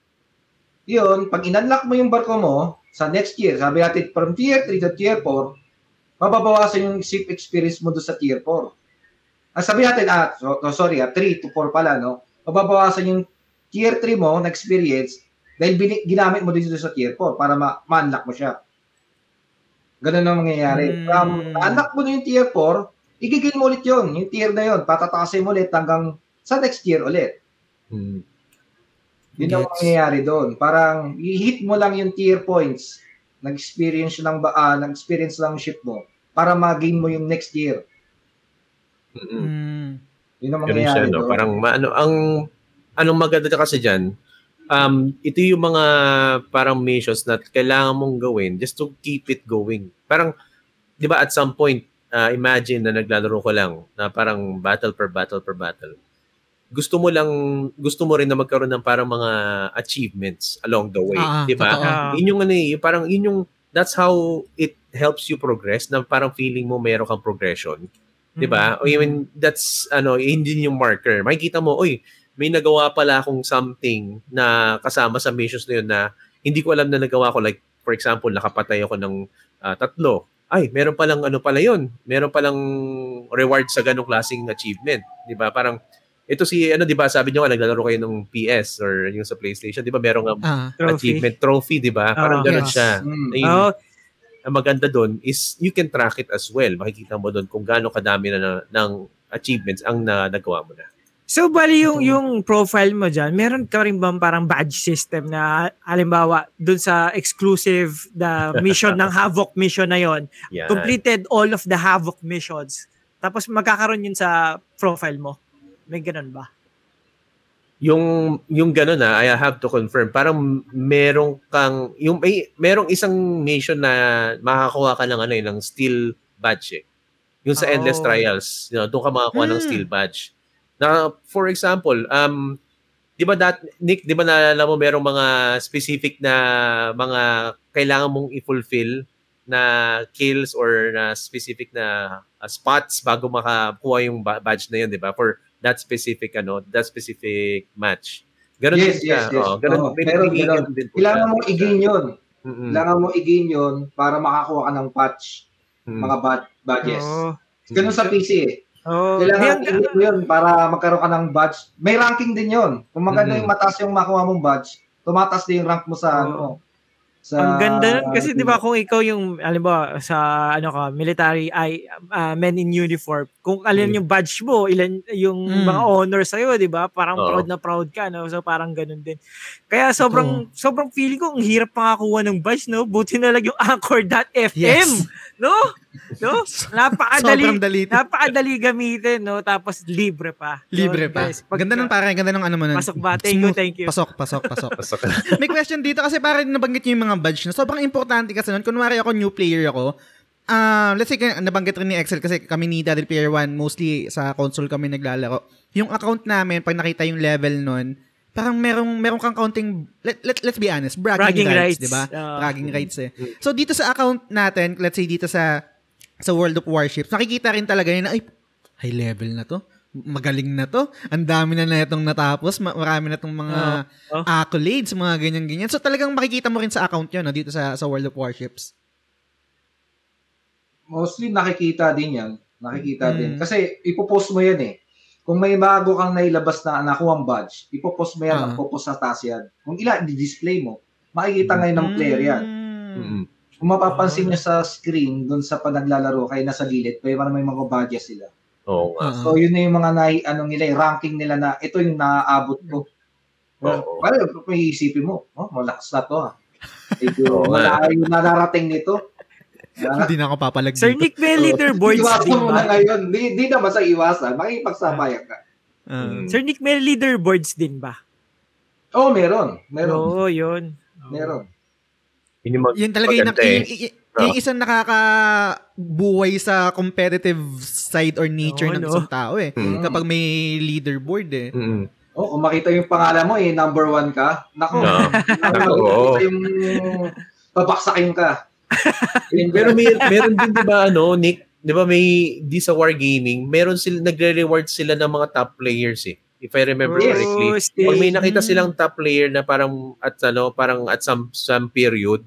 Yun, pag in-unlock mo yung barko mo, sa next year, sabi natin, from tier 3 to tier 4, mababawasan yung ship experience mo doon sa tier 4. Sabi natin, 3 to 4 pala, no? Mababawasan yung tier 3 mo na experience dahil ginamit mo dito sa tier 4 para ma-unlock mo siya. Ganun ang mangyayari. Na-unlock mo na yung tier 4, igigil mo ulit yun. Yung tier na yun, patatakasin mo ulit hanggang sa next year ulit. Yun ang mangyayari doon. Parang, i-hit mo lang yung tier points. Nag-experience lang ship mo para ma-gain mo yung next year. Yun ang mangyayari doon. Parang, anong maganda kasi dyan, ito yung mga parang missions na kailangan mong gawin just to keep it going. Parang, di ba at some point, imagine na naglalaro ko lang na parang battle per battle. Gusto mo rin na magkaroon ng parang mga achievements along the way. Di ba? Yun yung that's how it helps you progress na parang feeling mo meron kang progression. Di ba? O even that's, hindi yung marker. Makikita mo, oy, may nagawa pala akong something na kasama sa missions na yun na hindi ko alam na nagawa ko. Like, for example, nakapatay ako ng 3. Ay, meron palang ano pala yun. Meron palang reward sa ganong klaseng achievement. Di ba? Parang, Ito si ano, 'di ba? Sabi niyo nga naglalaro kayo ng PS or yung sa PlayStation, 'di ba? Merong achievement trophy, 'di ba? Parang gano'n siya. Ang maganda doon is you can track it as well. Makikita mo doon kung gaano kadami na ng achievements ang nagawa mo na. So, bali yung profile mo dyan, meron ka rin bang parang badge system na, halimbawa, dun sa exclusive the mission ng Havoc mission na yon, yeah, completed all of the Havoc missions. Tapos magkakaroon yun sa profile mo. May ganun ba? Yung ganun na, I have to confirm, parang merong kang, yung, ay, merong isang mission na makakakuha ka ng, ng steel badge eh. Yung sa Endless Trials, you know, doon ka makakuha ng steel badge. Na for example, 'di ba Nick, 'di ba naalala mo merong mga specific na mga kailangan mong i-fulfill na kills or na specific na spots bago makakuha yung badge na yun, 'di ba? For that specific that specific match. Ganun yes, din yes, yes. Ganun, meron din. Kailangan mong i-gain 'yun. Mm-hmm. Kailangan mong i-gain 'yun para makakuha ka ng patch, mga badges. Ganun sa PC eh. Kailangan yun para magkaroon ka ng badge. May ranking din yun. Kung maganda yung mataas yung makuha mong badge, tumataas din yung rank mo sa ang ganda nun kasi di ba kung ikaw yung halimbawa sa military men in uniform, kung alin yung badge mo, ilan yung mga honors sa'yo, di ba? Parang proud na proud ka, no? So parang ganun din. Kaya sobrang feeling ko ang hirap pangakuha ng badge, no? Buti na lang yung Anchor.fm. Yes. No? Napakadali gamitin, no? Tapos libre pa. Guys, ganda nun parang, ganda ng mo nun. Pasok ba? Thank you. Pasok. May question dito kasi parang nabanggit nyo yung mga badge na sobrang importante kasi nun. Kunwari ako, new player ako. Let's say, nabanggit rin ni Excel kasi kami ni Daddy Player One, mostly sa console kami naglalaro. Yung account namin, pag nakita yung level nun, parang merong kang counting, let's be honest, bragging rights, 'di ba? Bragging rights eh. So dito sa account natin, let's say dito sa World of Warships, nakikita rin talaga yun na ay high level na 'to. Magaling na 'to. Ang dami na nitong natapos, marami na 'tong mga accolades, mga ganyan-ganyan. So talagang makikita mo rin sa account 'yon, no, dito sa World of Warships. Mostly nakikita din 'yan. Nakikita din kasi ipo-post mo 'yan eh. Kung may bago kang nailabas na nakuha ang badge, ipopost mo yan, ipopost sa taas yan. Kung i-display mo, makikita ngayon ng player yan. Kung mapapansin nyo sa screen, dun sa panaglalaro, kayo nasa gilid, kaya parang may mga badges sila. So, yun na yung mga ranking nila na, ito yung naaabot ko. Parang may isipin mo, malakas na to ha. Medyo yung nararating nito. Hindi na ako papalag dito. Sir Nick, may leaderboards din ba? Na ngayon. Di naman sa iwasan. Makipagsabayan ka. Sir Nick, may leaderboards din ba? Oo, meron. Oo, yun. Meron. Yun talaga yung isang nakakabuhay sa competitive side or nature ng isang tao eh. Kapag may leaderboard eh. Oo, kung makita yung pangalan mo eh, number one ka. Naku. Yung babaksakin ka. Pero meron din 'di ba Nick, 'di ba may di sa Wargaming, meron sila nagre-reward sila ng mga top players eh. If I remember correctly. Pag may nakita silang top player na parang at some period,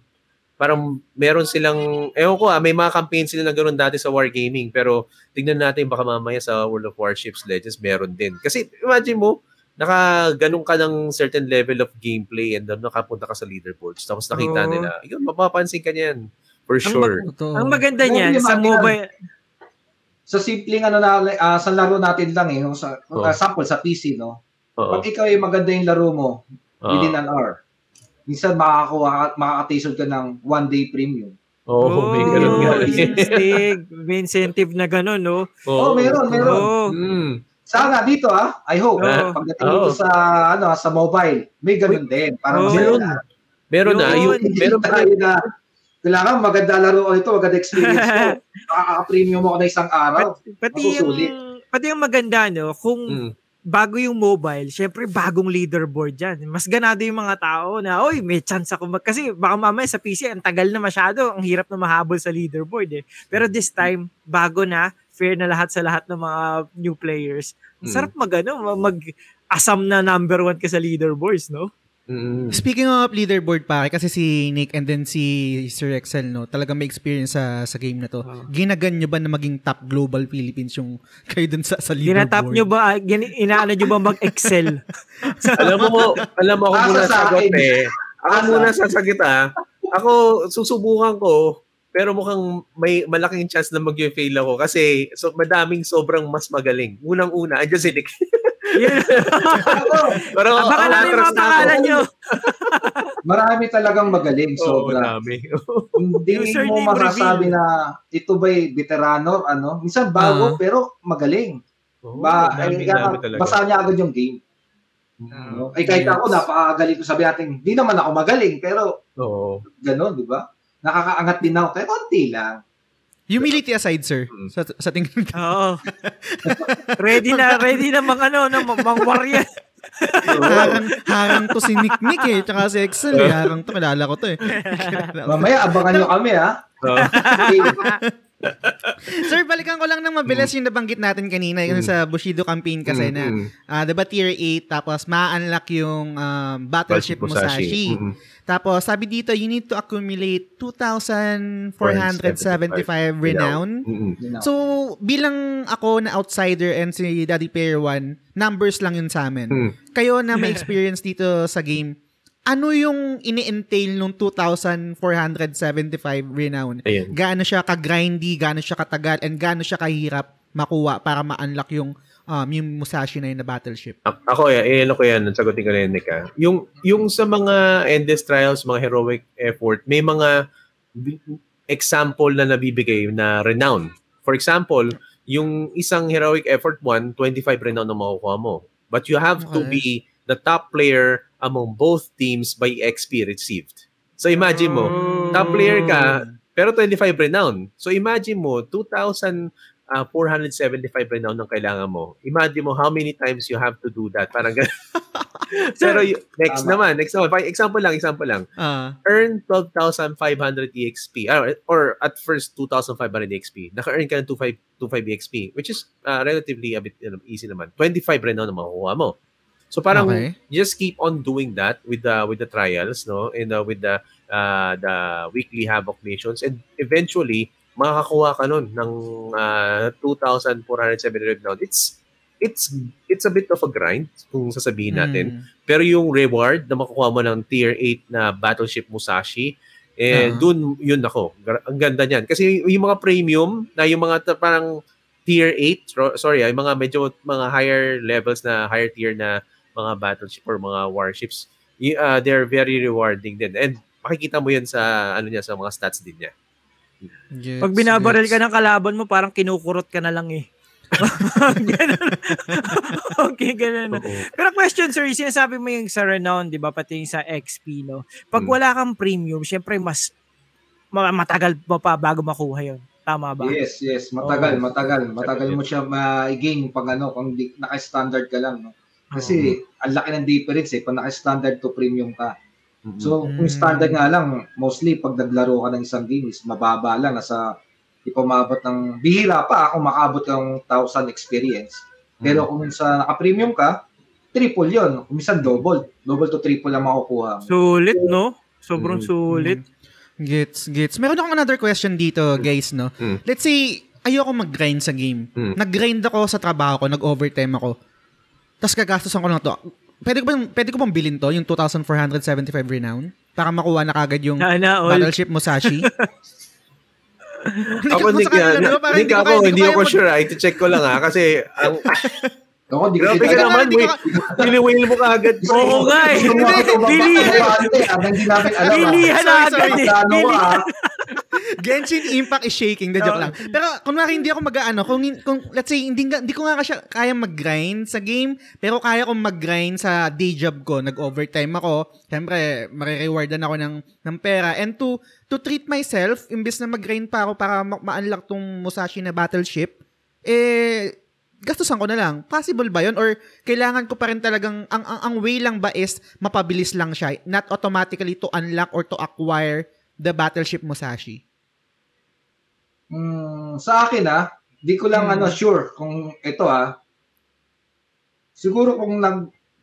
parang meron silang may mga campaign sila na ganoon dati sa Wargaming, pero tignan natin baka mamaya sa World of Warships Legends meron din. Kasi imagine mo, ganun ka ng certain level of gameplay and nakapunta ka sa leaderboards. Tapos nakita nila, yun, mapapansin ka niyan. For sure. Ang maganda niyan, sa mobile. Sa simpleng sa laro natin lang eh. Sa sample, sa PC, no? Pag ikaw ay maganda yung laro mo, within an hour, minsan makakatisod ka ng one-day premium. May ganun nga. May incentive na ganun, no? Meron. Sana dito I hope pagdating dito sa sa mobile may ganun din para meron na tayo na kailangan maganda laro ito, maganda experience ko. Premium ako na isang araw. Pati yung maganda kung bago yung mobile, syempre bagong leaderboard yan. Mas ganado yung mga tao na, oy, may chance ako kasi baka mamaya sa PC, ang tagal na masyado, ang hirap na mahabol sa leaderboard eh. Pero this time, bago na, fair na lahat sa lahat ng mga new players. Sarap mag-asam na number one ka sa leaderboards, no? Speaking of leaderboard pa, kasi si Nick and then si Sir Excel, no, talaga may experience sa game na to. Ginagan nyo ba na maging top global Philippines yung kayo dun sa leaderboard? Ginatap nyo ba? Inaano nyo ba mag-excel? alam mo ako muna sagot eh. Ako muna sasagot ah. Ako, susubukan ko, pero mukhang may malaking chance na mag-fail ako kasi so, madaming sobrang mas magaling. Unang-una, andyan si Nick. Pero baka na may mga pangalan nyo. Marami talagang magaling. Sobra. Hindi mo masasabi na ito ba'y veterano? Ano? Minsan bago pero magaling. Basahan niya agad yung game. Ay kahit ako napakagaling ko sabi ating di naman ako magaling pero ganun, di ba? Nakakaangat din ako kaya konti lang. Humility aside, sir. Sa tingin. Oo. ready na mang warrior. harang to si Nick eh, tsaka si Excel eh. Harang to, kilala ko to eh. Mamaya, abangan nyo kami ha. Sir, balikan ko lang ng mabilis yung nabanggit natin kanina yung sa Bushido campaign kasi na diba tier 8 tapos ma-unlock yung Battleship Musashi. Tapos sabi dito you need to accumulate 2,475 renown. So bilang ako na outsider and si Daddy Player One, numbers lang yun sa amin. Kayo na may experience dito sa game, ano yung ini-entail nung 2,475 renown? Ayan. Gaano siya ka-grindy, gaano siya katagal, and gaano siya kahirap makuha para ma-unlock yung Musashi na yun na battleship? Ako, ano ko yan, sagutin ko na yun, Nick. Yung sa mga endless trials, mga heroic effort, may mga example na nabibigay na renown. For example, yung isang heroic effort 1, 25 renown na makukuha mo. But you have to be the top player among both teams by XP received. So imagine mo, top player ka, pero 25 renown. So imagine mo, 2,475 renown ang kailangan mo. Imagine mo how many times you have to do that. Parang ganun. Pero next naman. Example lang. Earn 12,500 EXP. Or at first, 2,500 EXP. Naka-earn ka ng 2,500 EXP, which is relatively a bit easy naman. 25 renown ang makukuha mo. So parang just keep on doing that with the trials, no, and with the weekly Havoc missions, and eventually makakakuha ka nun ng 2,470 renown. It's a bit of a grind kung sasabihin natin. Pero yung reward na makukuha mo ng tier 8 na Battleship Musashi doon yun ako. Ang ganda niyan kasi yung mga premium na yung mga parang tier 8, yung mga medyo mga higher levels na higher tier na mga battleship or mga warships, they're very rewarding din. And makikita mo yan sa, sa mga stats din niya. Yes, pag binabaril ka ng kalaban mo, parang kinukurot ka na lang eh. ganun. Pero question, sir, sinasabi mo yung sa renown, di ba, pati yung sa XP, no? Pag wala kang premium, syempre mas matagal pa bago makuha yun. Tama ba? Yes. Matagal mo siya ma-gain pag naka-standard ka lang, no? Kasi ang laki ng difference eh pag naka-standard to premium ka. So, kung standard nga lang, mostly pag naglaro ka ng isang game is mababa lang, nasa ipamabot ng bihira pa kung makaabot ka ng 1,000 experience. Pero kung sa naka-premium ka, triple 'yon, kung minsan double to triple lang makukuha. Sulit, no? Sobrang sulit. Gets. Meron akong another question dito, guys, no? Let's say, ayoko mag-grind sa game. Nag-grind ako sa trabaho ko, nag-overtime ako. Tapos gagastosan ko lang to. Pwede ko bang bilhin to, yung 2,475 renown? Para makuha na kagad yung Battleship Musashi? Hindi ako sure. I-check ko lang, ha? Kasi, grabe ka naman, piniwail mo ka agad. Oo nga eh. Bilihan na agad eh. Genshin Impact is shaking. The joke lang. Pero kunwari hindi ako let's say, hindi ko nga kaya mag-grind sa game, pero kaya kong mag-grind sa day job ko. Nag-overtime ako. Siyempre, marirewardan ako ng pera. And to treat myself, imbis na mag-grind pa ako para ma-unlock tong Musashi na battleship, gastusan ko na lang. Possible ba yun? Or kailangan ko pa rin talagang, ang way lang ba is mapabilis lang siya, not automatically to unlock or to acquire the Battleship Musashi? Sa akin di ko lang sure kung ito. Siguro kung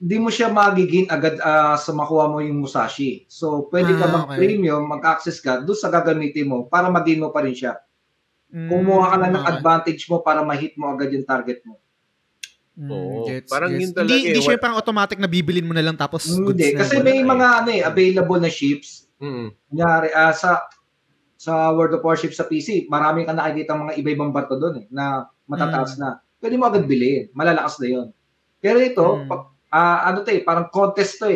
hindi mo siya magigin agad sa makuha mo yung Musashi. So, pwede ka mag-premium, okay, mag-access ka doon sa gagamitin mo para magin mo pa rin siya. Kumuha ka na ng advantage mo para ma-hit mo agad yung target mo. Oo. Gets, parang gets. Yun talaga. Hindi siya parang automatic na bibilin mo na lang tapos hindi. Kasi may mga available na ships. Kunyari, sa World of Warships sa PC, marami ka nakikita mga iba-ibang barko doon na matataas na. Pwede mo agad bilhin. Malalakas na yun. Pero ito, pag parang contest to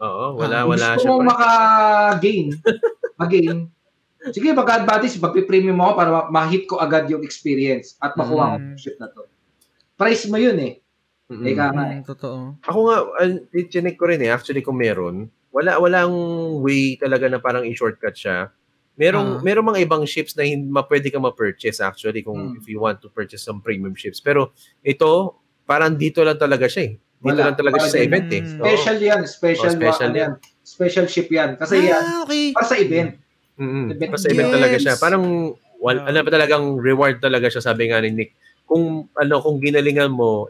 Oo, wala siya. Gusto mong mag-gain. Sige, mag-advantage, mag-premium ako para ma-hit ko agad yung experience at makuha ko yung ship na to. Price mo yun Eka nga Totoo. Ako nga, chinek ko rin actually kung meron. Walang way talaga na parang i-shortcut siya. Merong mga ibang ships na pwede kang ma-purchase actually kung if you want to purchase some premium ships. Pero ito, parang dito lang talaga siya Dito lang talaga siya sa event Special yan. Special yan. Special ship yan. Kasi yan, para sa event. Para sa event talaga siya. Parang, talagang reward talaga siya, sabi nga ni Nick. Kung ginalingan mo,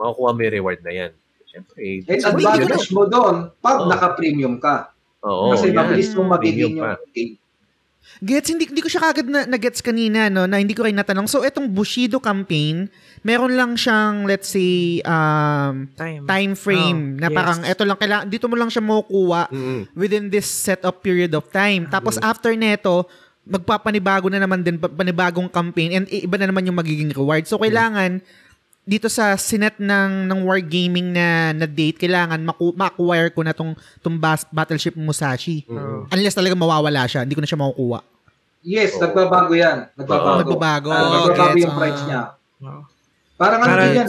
makukuha mo yung reward na yan. Siyempre, advantage mo doon pag naka-premium ka. Oo, kasi mabilis mong magiging yung game. Gets, hindi ko siya kagad na-gets kanina, na hindi ko rin natanong. So, itong Bushido campaign, meron lang siyang, let's say, time frame na parang, eto lang, dito mo lang siya makukuha within this set-up period of time. Tapos, after neto, magpapanibago na naman din, panibagong campaign, and iba na naman yung magiging reward. So, kailangan, dito sa sinet ng Wargaming na date, kailangan ma-acquire ko na tong battleship Musashi. Unless talaga mawawala siya, hindi ko na siya makukuha. Yes, nagbabago yan. Nagbabago yung price niya. Parang ano din yan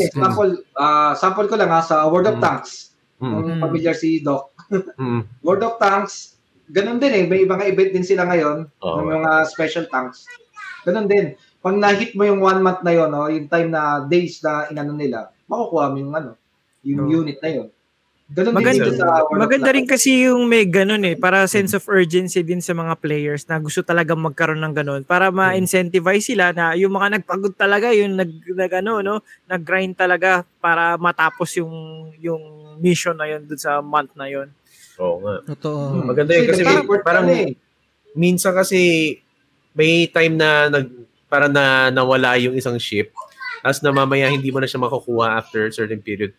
sample ko lang sa World of Tanks. Kung familiar si Doc. World of Tanks, ganun din May ibang event din sila ngayon ng mga special tanks. Ganun din. Pag na-hit mo yung 1 month na yun, yung time na days na inano nila, makukuha mo yung unit na yun. Ganun din sa maganda rin kasi yung may ganun para sense of urgency din sa mga players na gusto talaga magkaroon ng ganun para ma-incentivize sila na yung mga nagpagod talaga yung nag-grind talaga para matapos yung mission na yun dun sa month na yun. Oo nga. Totoo. Maganda yun kasi parang minsan kasi may time na nawala yung isang ship as na mamaya hindi mo na siya makukuha after a certain period.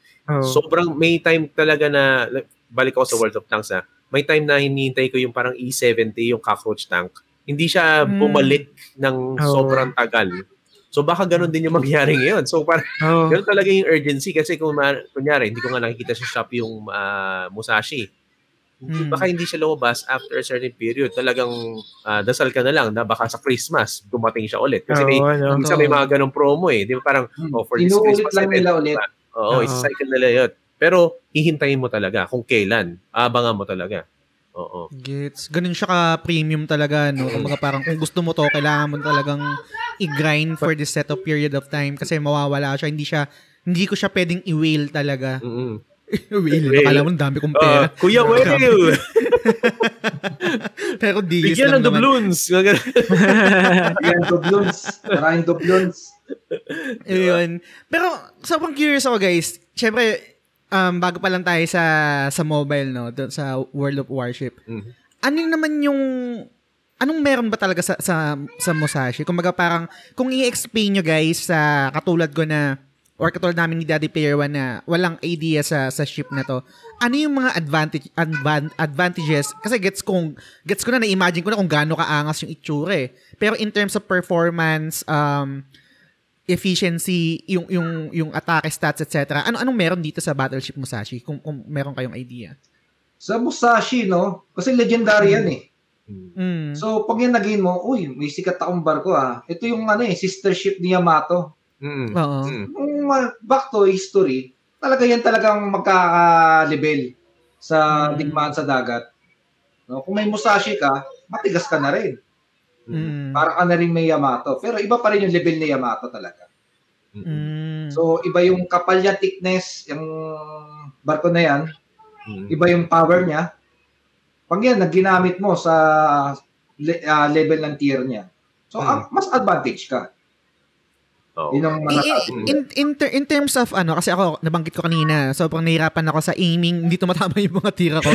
Sobrang may time talaga na balik ako sa World of Tanks may time na hinihintay ko yung parang E70 yung cockroach tank. Hindi siya bumalik ng sobrang tagal. So baka ganun din yung mangyari ngayon. So parang ganun talaga yung urgency kasi kung kunyari hindi ko nga nakikita sa shop yung Musashi. Baka hindi siya lumabas after a certain period. Talagang dasal ka na lang na baka sa Christmas dumating siya ulit. Kasi may mga ganong promo Di ba parang for this Christmas lang nila ulit. Oo, isa-cycle nila yun. Pero hihintayin mo talaga kung kailan. Abangan mo talaga. Oo. Gets. Ganun siya ka-premium talaga. Kumbaga parang kung gusto mo to, kailangan mo talagang i-grind for this set of period of time kasi mawawala siya. Hindi ko siya pwedeng i-whale talaga. Akala mo dami kong pera. Kuya, whale! Pero diis lang naman. Bigyan ng doubloons. Maraming doubloons. Ayun. Pero, sobrang curious ako, guys. Siyempre, bago pa lang tayo sa mobile, sa World of Warship. Ano naman anong meron ba talaga sa Musashi? Kumbaga parang, kung i-explain nyo, guys, sa katulad namin ni Daddy Player One na walang idea sa ship na to. Ano yung mga advantages? Kasi gets ko na, na-imagine ko na kung gaano kaangas yung itsura Pero in terms of performance, efficiency, yung attack stats, etc. Anong meron dito sa Battleship Musashi? Kung meron kayong idea. Sa Musashi, kasi legendary yan So, pag yan naging mo, may sikat akong barko Ito yung sister ship ni Yamato. Back to history, talagang magka-level sa digmaan sa dagat. Kung may Musashi ka, matigas ka na rin. Para ka na rin may Yamato. Pero iba pa rin yung level ni Yamato talaga. So, iba yung kapal niya, thickness, yung barko na yan. Iba yung power niya. Pag yan, nagginamit mo sa level ng tier niya. So, mas advantage ka. Oh. In terms of ano, kasi ako nabanggit ko kanina, sobrang nahirapan ako sa aiming, hindi tumatama yung mga tira ko.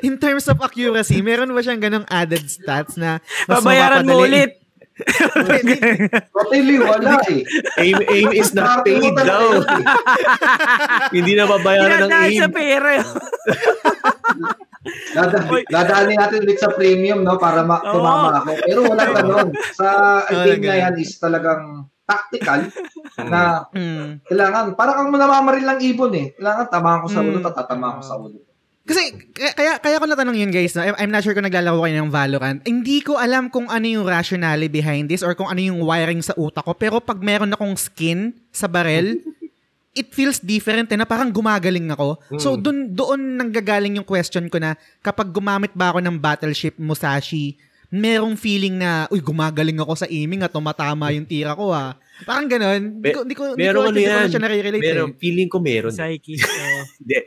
In terms of accuracy, meron ba siyang ganong added stats na babayaran mo ulit? Totally wala eh. Aim is not paid daw. Hindi na babayaran ng aim. Sa pera. Dadaanin natin ulit sa premium, no, para tumama ako. Pero wala ka nun. Sa game na yan is talagang tactical na kailangan. Parang kang namamaril ng ibon eh. Kailangan tamahan ko sa ulo, tatatamaan ko sa ulo. Kasi, kaya ko natanong yun guys, no? I'm not sure kung naglalaro kayo ng Valorant. Hindi ko alam kung ano yung rationale behind this or kung ano yung wiring sa utak ko. Pero pag meron akong skin sa barrel, it feels different eh, na parang gumagaling ako. So, doon nanggagaling yung question ko na kapag gumamit ba ako ng Battleship Musashi, merong feeling na, uy, gumagaling ako sa aiming at tumatama yung tira ko ha. Parang ganun. Hindi ko siya nare-relate. Meron, feeling ko meron. Psyche.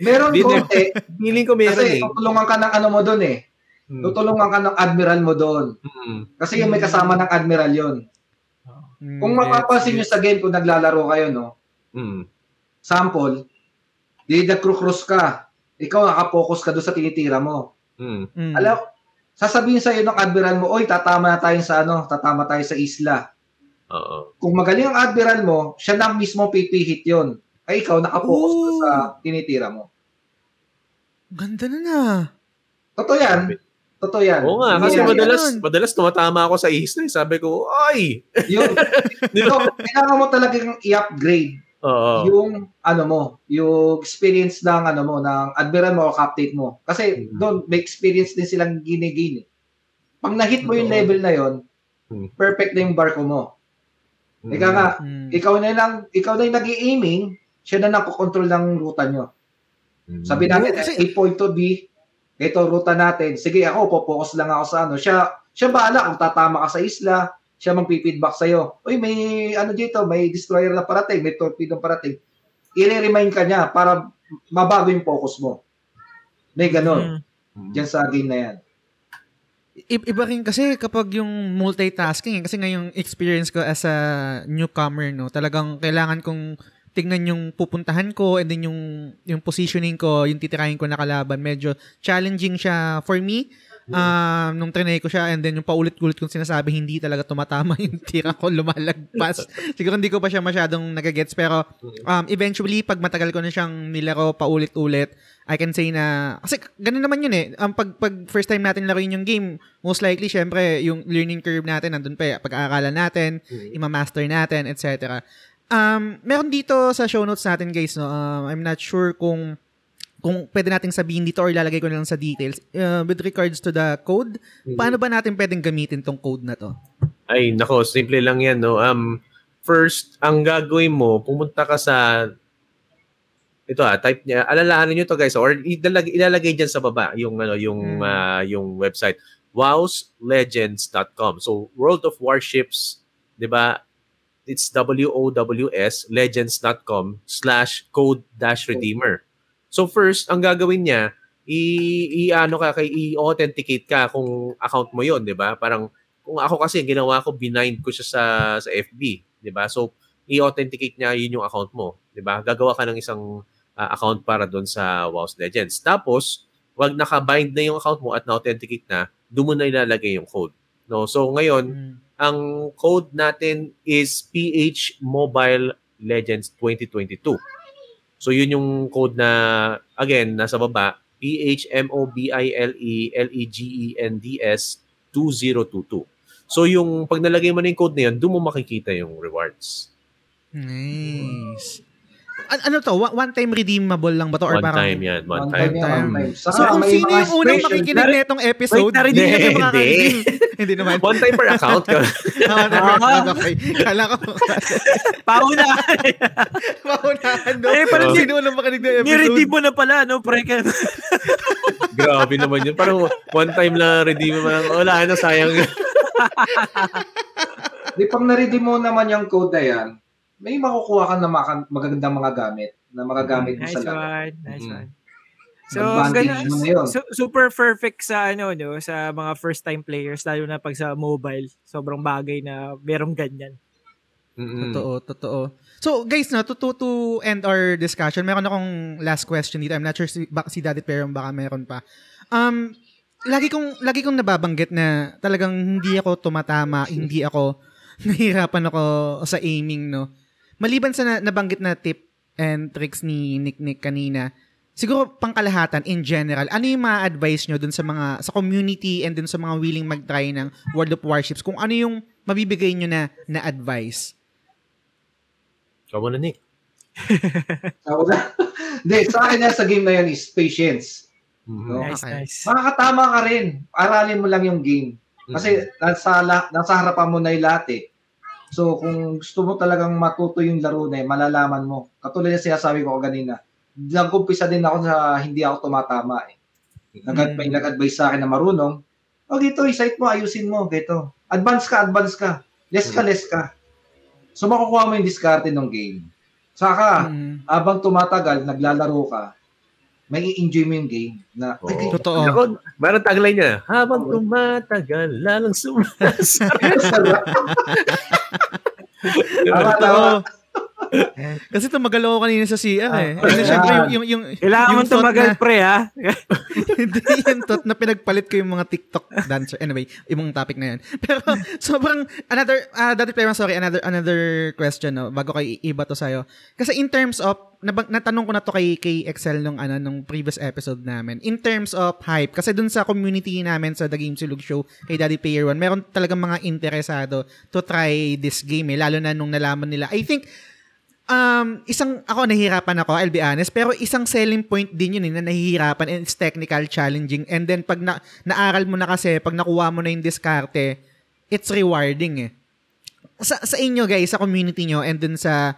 Meron ko eh. Feeling ko meron kasi, eh. Kasi tutulungan ka ng ano mo doon eh. Tutulungan ka ng admiral mo doon. Kasi may kasama ng admiral yon. Kung mapapansin nyo sa game, kung naglalaro kayo, no? Sample, di nagkru-cross ka. Ikaw nakapokus ka doon sa tinitira mo. Alam, sasabihin sa'yo ng admiral mo, oy, tatama tayo sa isla. Uh-oh. Kung magaling ang admiral mo, siya na mismo pipihit yun. Ay, ikaw nakapokus ka sa tinitira mo. Ganda na na. Totoo yan. Oo nga, kasi madalas tumatama ako sa isla. Sabi ko, ay! Yun. Kailangan mo talagang i-upgrade yung, ano mo, yung experience ng, ano mo, ng admiral mo o captain mo. Kasi doon, may experience din silang ginigini. Pag na-hit mo yung level na yun, perfect na yung barko mo. Ika nga, ikaw na yung nag-i-aiming, siya na nakokontrol ng ruta nyo. Sabi natin, A point to B, ito ruta natin. Sige, ako, po-focus lang ako sa ano. Siya bahala kung tatama ka sa isla, siya mag-feedback sa'yo. Uy, may ano dito, may destroyer na parating, may torpedo na parating. I-remind ka niya para mabago yung focus mo. May ganun. Diyan sa game na yan. Iba rin kasi kapag yung multitasking, kasi ngayong experience ko as a newcomer, no, talagang kailangan kong tingnan yung pupuntahan ko and then yung positioning ko, yung titirahin ko na kalaban. Medyo challenging siya for me. Nung trinay ko siya and then yung paulit-ulit kong sinasabi, hindi talaga tumatama yung tira ko, lumalagpas. Siguro hindi ko pa siya masyadong nagagets, pero eventually, pag matagal ko na siyang nilaro paulit-ulit, I can say na, kasi ganun naman yun eh, pag first time natin laruin yung game, most likely, syempre, yung learning curve natin, nandun pa eh, pag-aaralan natin, imamaster natin, etc. Meron dito sa show notes natin guys, no? I'm not sure kung pwede nating sabihin dito or ilalagay ko na lang sa details. With regards to the code, paano ba natin pwedeng gamitin tong code na to? Ay, nako, simple lang yan, no? First, ang gagawin mo, pumunta ka sa... Ito type niya. Alalahanin niyo to guys, or ilalagay dyan sa baba yung website. wowslegends.com. So, World of Warships, di ba? It's wowslegends.com/code-redeemer. So first, ang gagawin niya, i-authenticate ka kung account mo 'yon, 'di ba? Parang kung ako kasi ginawa ko, binind ko siya sa FB, 'di ba? So i-authenticate niya 'yun yung account mo, 'di ba? Gagawa ka ng isang account para doon sa WoW's Legends. Tapos, 'wag naka-bind na yung account mo at na-authenticate na, doon mo na ilalagay yung code. No? So ngayon, ang code natin is PH Mobile Legends 2022. So, yun yung code na, again, nasa baba, PHMOBILELEGENDS 2022. So, yung pag nalagay mo na yung code na yun, doon mo makikita yung rewards. Nice. Ano to? One-time redeemable lang ba to? Or one-time yan. One-time. So, kung sino yung unang makikinig na itong episode, na-redeem na yung makakaredeem. Hindi naman. One-time per account ka. Okay. Kala ko. Paunahan. Eh, parang sino unang makinig na episode? Ni-redeem mo na pala, no? Preken. Grabe naman yun. Parang one-time lang redeem mo lang. Wala, ano, sayang. Di pang na-redeem mo naman yung code na yan, may makukuha ka na magagandang mga gamit na magagamit mo sa laro. Nice one. So, super perfect sa ano, no, sa mga first time players, lalo na pag sa mobile. Sobrang bagay na merong ganyan. Mm-hmm. Totoo. So guys, no, to end our discussion, meron akong last question dito. I'm not sure si Daddy Player One baka meron pa. Lagi kong nababanggit na talagang hindi ako tumatama, hindi ako nahihirapan ako sa aiming, no. Maliban sa nabanggit na tip and tricks ni NickNick kanina, siguro pangkalahatan in general, ano yung ma-advise nyo dun sa mga sa community and dun sa mga willing mag-try ng World of Warships? Kung ano yung mabibigay nyo na advice? Ako na, Nick. Ako na. Hindi, sa akin na sa game na yan is patience. Mm-hmm. No? Nice. Makakatama ka rin. Aralin mo lang yung game. Kasi nasa harapan mo na yung lahat eh. So, kung gusto mo talagang matuto yung laro na eh, malalaman mo. Katulad na sinasabi ko kanina, nag-umpisa din ako sa hindi ako tumatama eh. Nag-advise sa akin na marunong, o gito, isight mo, ayusin mo, gito. Advance ka. Less ka. So makukuha mo yung diskarte ng game. Saka, habang tumatagal, naglalaro ka, may i-enjoy mo yung game. Totoo. Ako, mayroon tagline niya, habang tumatagal, lalang sumasarap. Totoo. Kasi tumagal ako kanina sa CR eh. Kasi syempre yung kailangan mong tumagal na, pre ha. Hindi yung thought na pinagpalit ko yung mga TikTok dancer. Anyway, ibang topic na yan. Pero sobrang another question, no, bago kayo iba to sa'yo. Kasi in terms of natanong ko na to kay Excel nung previous episode namin. In terms of hype, kasi dun sa community namin sa The Gamesilog Show kay Daddy Player One, meron talagang mga interesado to try this game eh, lalo na nung nalaman nila. I think nahihirapan ako, I'll be honest, pero isang selling point din yun na nahihirapan and it's technical, challenging, and then pag naaral mo na kasi, pag nakuha mo na yung diskarte, it's rewarding eh. Sa inyo guys, sa community nyo, and then sa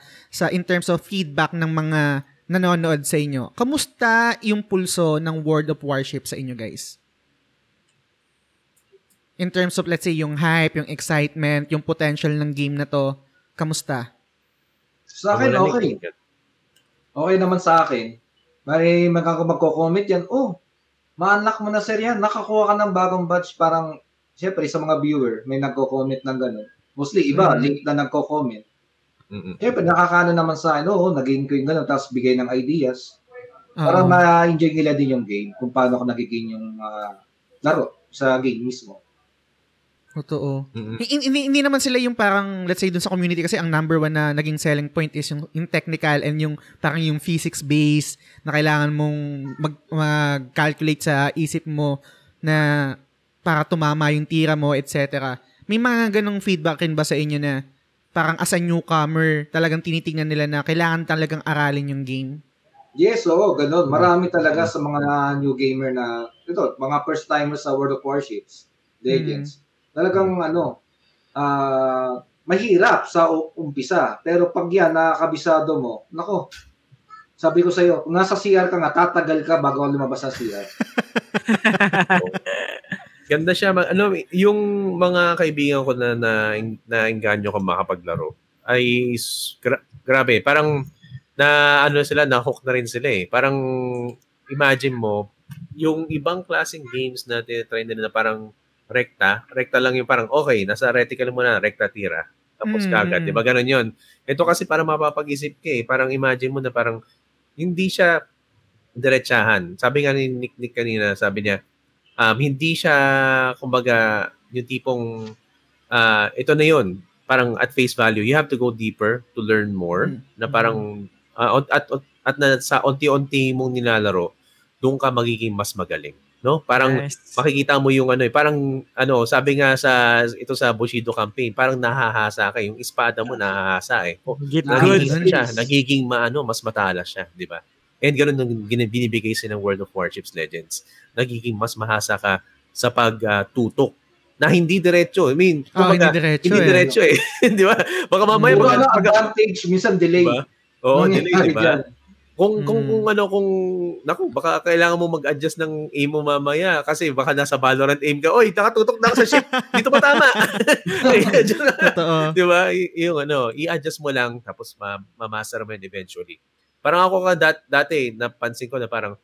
in terms of feedback ng mga nanonood sa inyo, kamusta yung pulso ng World of Warships sa inyo guys? In terms of, let's say, yung hype, yung excitement, yung potential ng game na to, kamusta? Sa akin, okay. Okay naman sa akin. May magko-comment yan. Oh, ma-unlock mo na sir yan. Nakakuha ka ng bagong batch. Parang, syempre, sa mga viewer, may nagko-comment ng gano'n. Mostly, iba, link na nagko-comment. Mm-hmm. Syempre, nakakano naman sa akin. Oo, nag-gain ko yung gano'n. Tapos, bigay ng ideas. Para ma-enjoy nila din yung game. Kung paano ko nagiging yung laro sa game mismo. Totoo. Hindi naman sila yung parang, let's say, dun sa community kasi ang number one na naging selling point is yung technical and yung parang yung physics-based na kailangan mong mag-calculate sa isip mo na para tumama yung tira mo, etc. May mga ganong feedback rin ba sa inyo na parang as a newcomer, talagang tinitingnan nila na kailangan talagang aralin yung game? Yes, oo, ganun. Marami talaga sa mga new gamer na, ito, mga first-timers sa World of Warships Legends. Talagang mahirap sa umpisa. Pero pag yan, nakakabisado mo, nako, sabi ko sa'yo, kung nasa CR ka nga, tatagal ka bago lumabas sa CR. Ganda siya. Yung mga kaibigan ko na nainganyo kang makapaglaro, ay grabe. Parang na-hook na rin sila eh. Parang imagine mo, yung ibang klaseng games na tinatry nila na parang Rekta lang yung parang okay, nasa reticle mo na, rekta tira. Tapos kagad, di ba ganun yun? Ito kasi para mapapag-isip ka eh, parang imagine mo na parang hindi siya diretsahan. Sabi nga ni Nick kanina, sabi niya, hindi siya, kumbaga, yung tipong, ito na yun, parang at face value, you have to go deeper to learn more, na parang, at na sa unti-unti mong nilalaro, doon ka magiging mas magaling. No? Parang makikita mo yung parang sabi nga sa Bushido campaign, parang nahahasa ka, yung espada mo nahahasa eh. Oh, nagiging siya, nagiging mas matalas siya, di ba? And ganoon nung binibigay siya ng World of Warships Legends, nagiging mas mahasa ka sa pagtutok na hindi diretso. I mean, hindi diretso eh. Di ba? Baka mamaya advantage, minsan delay. Diba? Oo, delay, di ba? Baka kailangan mo mag-adjust ng aim mo mamaya kasi baka nasa Valorant aim ka, oy, nakatutok na ako sa ship, dito pa tama. Di ba? I-adjust mo lang tapos mamaster mo yun eventually. Parang ako dati, napansin ko na parang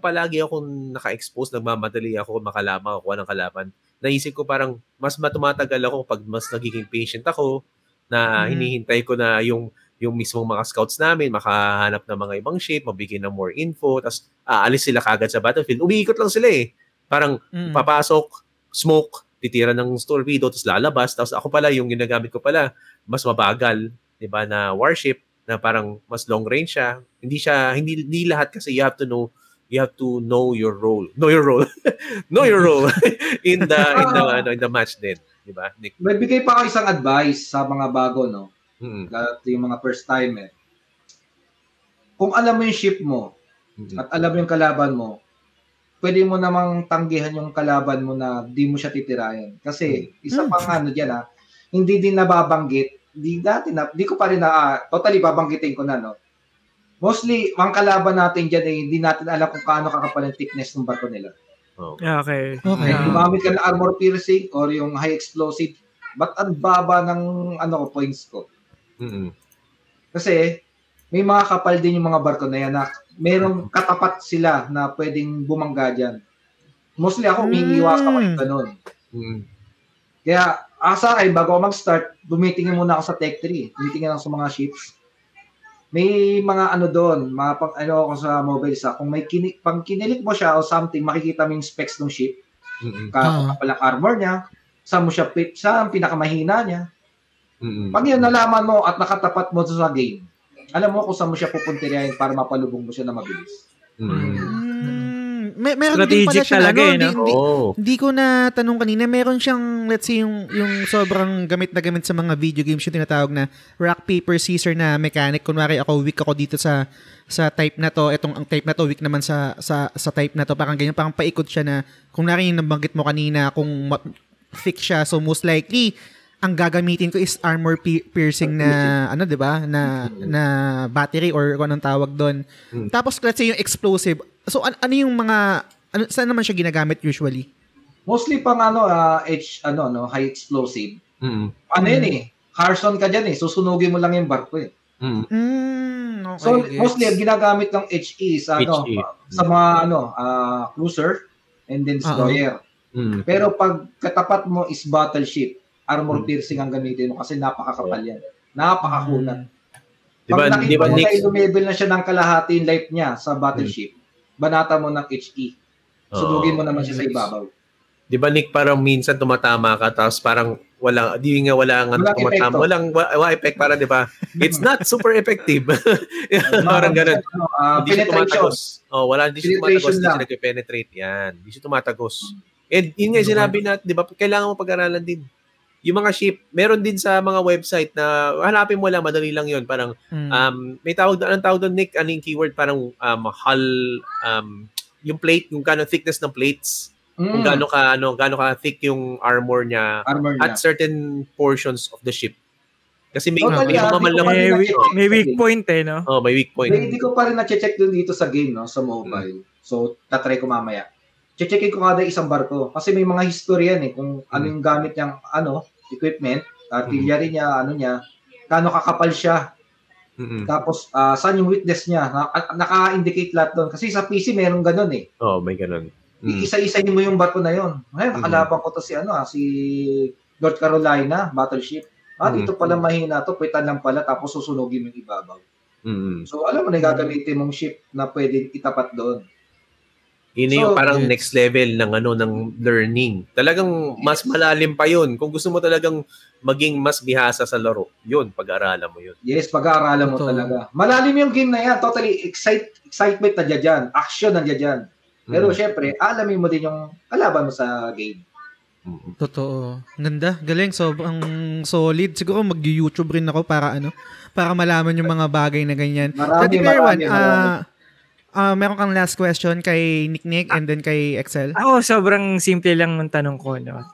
palagi akong naka-expose, nagmamadali ako, makuha ng kalaban. Naisip ko parang mas matumatagal ako pag mas nagiging patient ako, na hinihintay ko na yung mismong mga scouts namin makahanap ng mga ibang ship, mabigyan ng more info, tapos aalis sila kagad sa battlefield. Umiikot lang sila eh. Parang papasok, smoke, titira ng torpedo, tapos lalabas. Tapos ako pala, yung ginagamit ko pala, mas mabagal, diba, na warship, na parang mas long range siya. Hindi lahat kasi you have to know your role. Know your role. Know your role in the match din, diba? Nick, magbigay pa ako isang advice sa mga bago, no? Lalo yung mga first timer. Kung alam mo yung ship mo at alam mo yung kalaban mo, pwede mo namang tanggihan yung kalaban mo na di mo siya titirayan. Kasi isa pang ano diyan, hindi din nababanggit. Di ko pa rin totally babanggitin ko na, no. Mostly, ang kalaban natin diyan eh, hindi natin alam kung kaano kakapal ang thickness ng barko nila. Okay. Gumamit ka ng armor piercing or yung high explosive, but ang baba ng points ko. Kasi may mga kapal din yung mga barko na yan na merong katapat sila na pwedeng bumangga dyan. Mostly ako umiiwas ako ng ganun. Kaya asa ay bago mag-start, bumitingin muna ako sa tech tree. Bumitingin lang sa mga ships. May mga ako sa mobile sa kung may pang kinilik mo siya o something, makikita mo yung specs ng ship. Kapalang armor niya, saan mo siya fit, saan pinakamahina niya. Pag yun nalaman mo at nakatapat mo sa game, alam mo kung saan mo siya pupuntirahin para mapalubog mo siya na mabilis. Meron din pala siya talaga, Hindi ko na tanong kanina, meron siyang, let's say, yung sobrang gamit na gamit sa mga video games, yung tinatawag na rock, paper, scissors na mechanic. Kunwari ako, weak ako dito sa type na to, etong ang type na to, weak naman sa type na to. Parang ganyan, parang paikot siya na, kung nari yung nabanggit mo kanina, kung fix siya, so most likely, ang gagamitin ko is armor piercing na ano, 'di ba, na battery or anong tawag doon. Tapos let's say yung explosive. So ano yung mga saan naman siya ginagamit usually? Mostly pang high explosive. Carson ka diyan eh, susunugin mo lang yung barko eh. Okay, so mostly ginagamit ng HE sa mga cruiser and then destroyer. Pero pag katapat mo is battleship, armor piercing ang gamitin mo kasi napakakapal yan. Napakakunan. Diba, pag nakita mo na level na siya ng kalahati yung life niya sa battleship, banata mo ng HE. Sudugin mo naman siya sa ibabaw. Diba, Nick, parang minsan tumatama ka tapos parang walang effect para, diba? It's not super effective. Parang ganun. Hindi siya nag-penetrate. Yan. Hindi siya tumatagos. And yun nga sinabi natin, diba, kailangan mo pag-aralan din. Yung mga ship, meron din sa mga website na hanapin mo lang, madali lang yun. Parang, may tawag doon, Nick, ano yung keyword? Parang hull, yung plate, yung gano'ng thickness ng plates, kung gano'ng thick yung armor niya at certain portions of the ship. Kasi may weak point eh, no? Oh, may weak point. Hindi ko pa rin na-check doon dito sa game, no? Sa mobile. So, tatry ko mamaya. Checkin ko kada isang barko. Kasi may mga history yan eh, kung ano yung gamit niyang, equipment, artillery niya, kano kakapal siya. Tapos, saan yung weakness niya? Naka-indicate lahat doon. Kasi sa PC, meron ganun eh. Oo, may ganun. Isa-isahin mo yung barko na yun. Ngayon, nakalaban ko to si North Carolina, battleship. Dito pala mahina to, pwitan lang pala, tapos susunogin yung ibabaw. So, alam mo, nagagamitin mong ship na pwede itapat doon. Yun yung parang next level ng learning. Talagang mas malalim pa yun. Kung gusto mo talagang maging mas bihasa sa laro, yun, pag-aaralan mo yun. Yes, pag-aaralan mo talaga. Malalim yung game na yan. Totally excitement na dyan. Action na dyan. Pero syempre, alamin mo din yung kalaban mo sa game. Totoo. Ganda. Galing. Sobrang solid. Siguro mag-YouTube rin ako para malaman yung mga bagay na ganyan. Daddy Player One, meron kang last question kay NickNick and then kay Excel? Ako, sobrang simple lang ng tanong ko, no?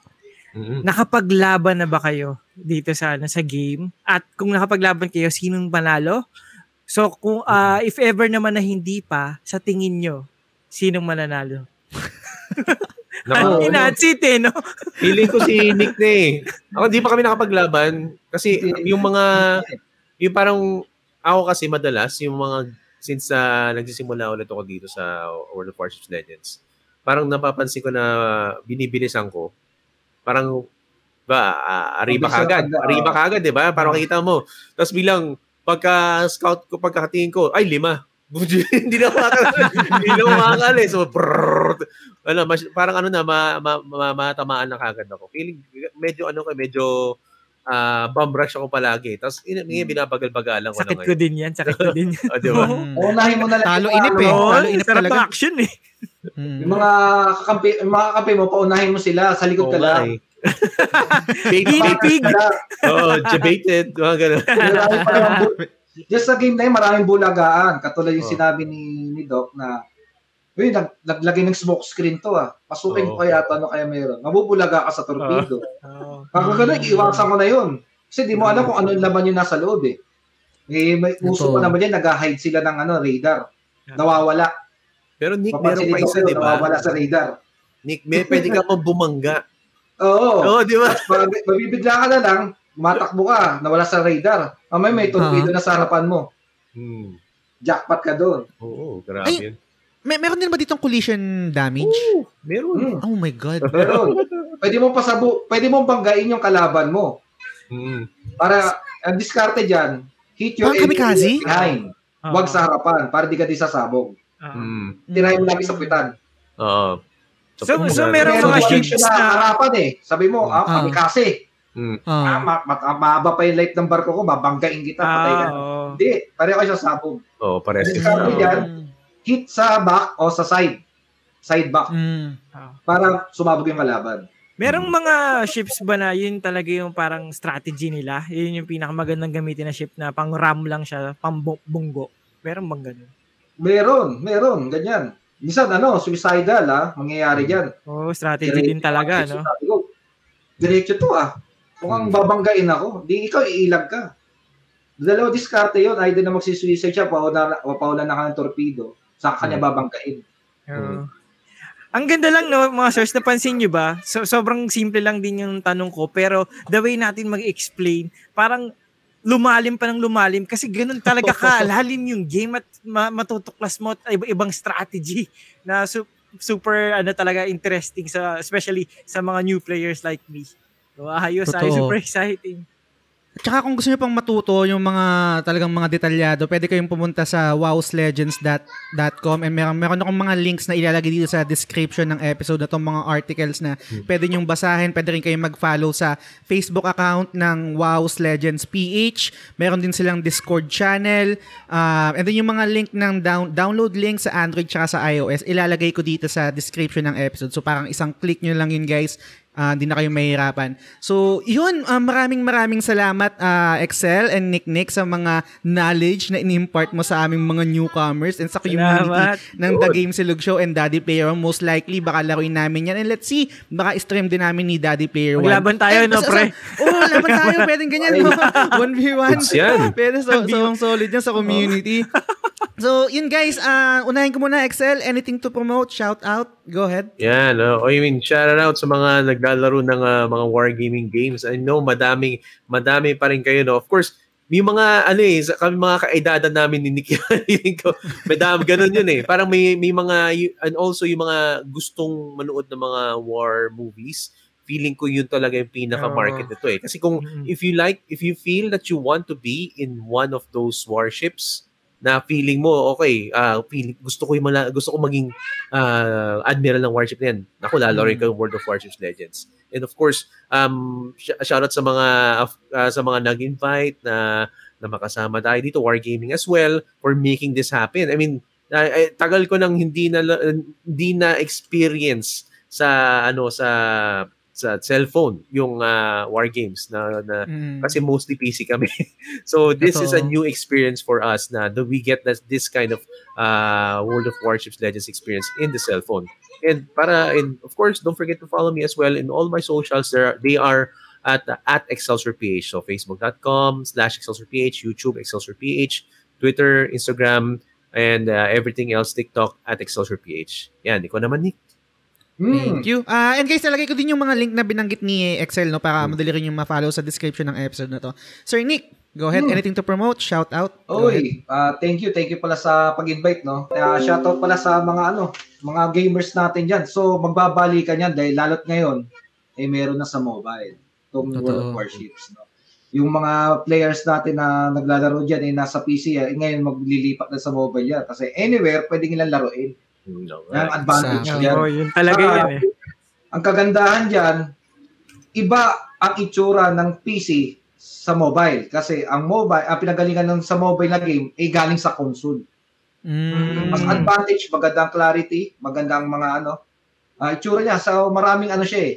Nakapaglaban na ba kayo dito sa game? At kung nakapaglaban kayo, sinong manalo? So, kung if ever naman na hindi pa, sa tingin nyo, sinong mananalo? Inatsit eh, no? Feeling ko si Nick na eh. Ako, di pa kami nakapaglaban. Kasi yung parang, ako kasi madalas, yung mga since nagsisimula ulit ako dito sa World of Warships Legends, parang napapansin ko na binibilisan ko. Parang Ba, arriba kagad. Arriba kagad, 'di ba? Parang kita mo. Tapos bilang pagka scout ko, pagkatingin ko, ay 5. Hindi na makakala. So, prrrr, wala, parang ano na, matamaan na kagad ako. Feeling, medyo ano ka, medyo bomb rush ako palagi. Tapos, binabagal-bagalan ko na ngayon. Sakit ko din yan, sakit ko din yan. O, diba? Unahin mo na lang. Talo-inip eh. Talo-inip talaga. Sarap action eh. Yung mga kakampi mo, paunahin mo sila, sa likod ka lang. Baited. Oo, jebaited. Mga ganun. Just sa game na yun, maraming bulagaan. Katulad yung sinabi ni Doc na, uy, naglagay ng smoke screen to ah. Pasukin ko kaya ito, ano kaya meron. Mabubulaga ka sa torpedo. Pagkagano'n, iiwasan ko na yun. Kasi di mo alam kung ano yung laman yung nasa loob eh. Eh may uso pa naman yan, nag-hide sila ng ano, radar. Nawawala. Pero Nick, meron pa isa, di ba? Nawawala sa radar. Nick, may pwede ka pang bumangga. Oo. Di ba? Mabibigla ka na lang, matakbo ka, nawala sa radar. Mamay may torpedo na sa harapan mo. Jackpot ka doon. Oo, grabe. Ay, meron din ba ditong collision damage? Oo, meron. Oh my God. Meron. Pwede mong banggain yung kalaban mo. Para, ang diskarte dyan, hit your enemy behind. Huwag sa harapan, para di ka disasabog. Tirahin mo lagi sa puwitan. So meron mga ships na harapan eh. Sabi mo, kamikase. Maaba pa yung light ng barko ko, babanggain kita, patay ka. Hindi, pareho kayo sa sabog. Oo, pareho sa sabog. Hit sa back o sa side. Side back. Para sumabog yung kalaban. Merong mga ships ba na yun talaga yung parang strategy nila? Yun yung pinakamagandang gamitin na ship na pang ram lang siya, pang bunggo. Meron bang ganun? Meron. Ganyan. Minsan, suicidal, mangyayari yan. Oo, strategy direct din talaga, no? Diretso to, Kung ang babanggain ako, di ikaw iilag ka. Dalawa diskarte yun, either na magsisuicide siya, paula na ka ng torpedo, sa kanya babanggain. Ang ganda lang, no, mga sirs, napansin nyo ba? So, sobrang simple lang din yung tanong ko, pero the way natin mag-explain, parang lumalim pa ng lumalim kasi ganun talaga lalim yung game at matutuklas mo at ibang strategy na super talaga interesting, sa especially sa mga new players like me. Ayos, super exciting. Tsaka kung gusto niyo pang matuto yung mga talagang mga detalyado, pwede kayong pumunta sa wowslegends.com and meron akong mga links na ilalagay dito sa description ng episode na itong mga articles na pwede niyong basahin. Pwede rin kayong mag-follow sa Facebook account ng Wowslegends PH. Meron din silang Discord channel. And then yung mga link ng download link sa Android tsaka sa iOS, ilalagay ko dito sa description ng episode. So parang isang click nyo lang yun, guys. Hindi na kayo mahihirapan. So, yun, maraming salamat Excel and NickNickz sa mga knowledge na in-impart mo sa aming mga newcomers and sa community ng The Gamesilog Show and Daddy Player One. Most likely, baka laruin namin yan. And let's see, baka stream din namin ni Daddy Player One. Laban tayo, pre? Oo, laban tayo. Pwedeng ganyan, no? 1v1. Pwede solid yan sa community. So, yun guys, unahin ko muna Excel. Anything to promote? Shout out? Go ahead. Yeah, no. I mean, shout out sa mga naglalaro ng mga wargaming games. I know madami pa rin kayo, no. Of course, may mga kami mga kaedadan namin ni Nick. Madam, ganun 'yun eh. Parang may mga, and also yung mga gustong manood ng mga war movies. Feeling ko yun talaga yung pinaka-market nito eh. Kasi kung if you feel that you want to be in one of those warships, na feeling mo, gusto ko maging admiral ng warship na yan. Ako, lalaroin ko yung World of Warships Legends. And of course, shoutout sa mga nag-invite na makasama tayo dito, Wargaming as well, for making this happen. I mean, tagal ko nang hindi na experience sa cellphone yung war games na kasi mostly PC kami. So this is a new experience for us na we get this kind of World of Warships Legends experience in the cellphone. And of course, don't forget to follow me as well in all my socials. They are at ExcelSor PH. So facebook.com/ExcelSorPH, YouTube ExcelSor PH, Twitter, Instagram, and everything else, TikTok at ExcelSor PH. Yan, ikaw naman, Nick. Thank you. And guys, nalagay ko din yung mga link na binanggit ni Excel, no, para madali rin yung ma-follow sa description ng episode na to. Sir Nick, go ahead. Anything to promote? Shout out. Oy, thank you. Thank you pala sa pag-invite, no. Shout out pala sa mga gamers natin diyan. So magbabalikan yan dahil lalot ngayon meron na sa mobile. itong World of Warships. No? Yung mga players natin na naglalaro dyan ay nasa PC, eh, ngayon maglilipat na sa mobile yan. Kasi anywhere, pwede nilang laruin. No, right. Yung advantage yan. Oh, yun talaga yan eh. Ang kagandahan dyan, iba ang itsura ng PC sa mobile. Kasi ang mobile, ang pinagalingan ng sa mobile na game ay galing sa console. Mm. Mas advantage, magandang clarity, magandang mga ano. Itsura niya, so maraming ano siya eh.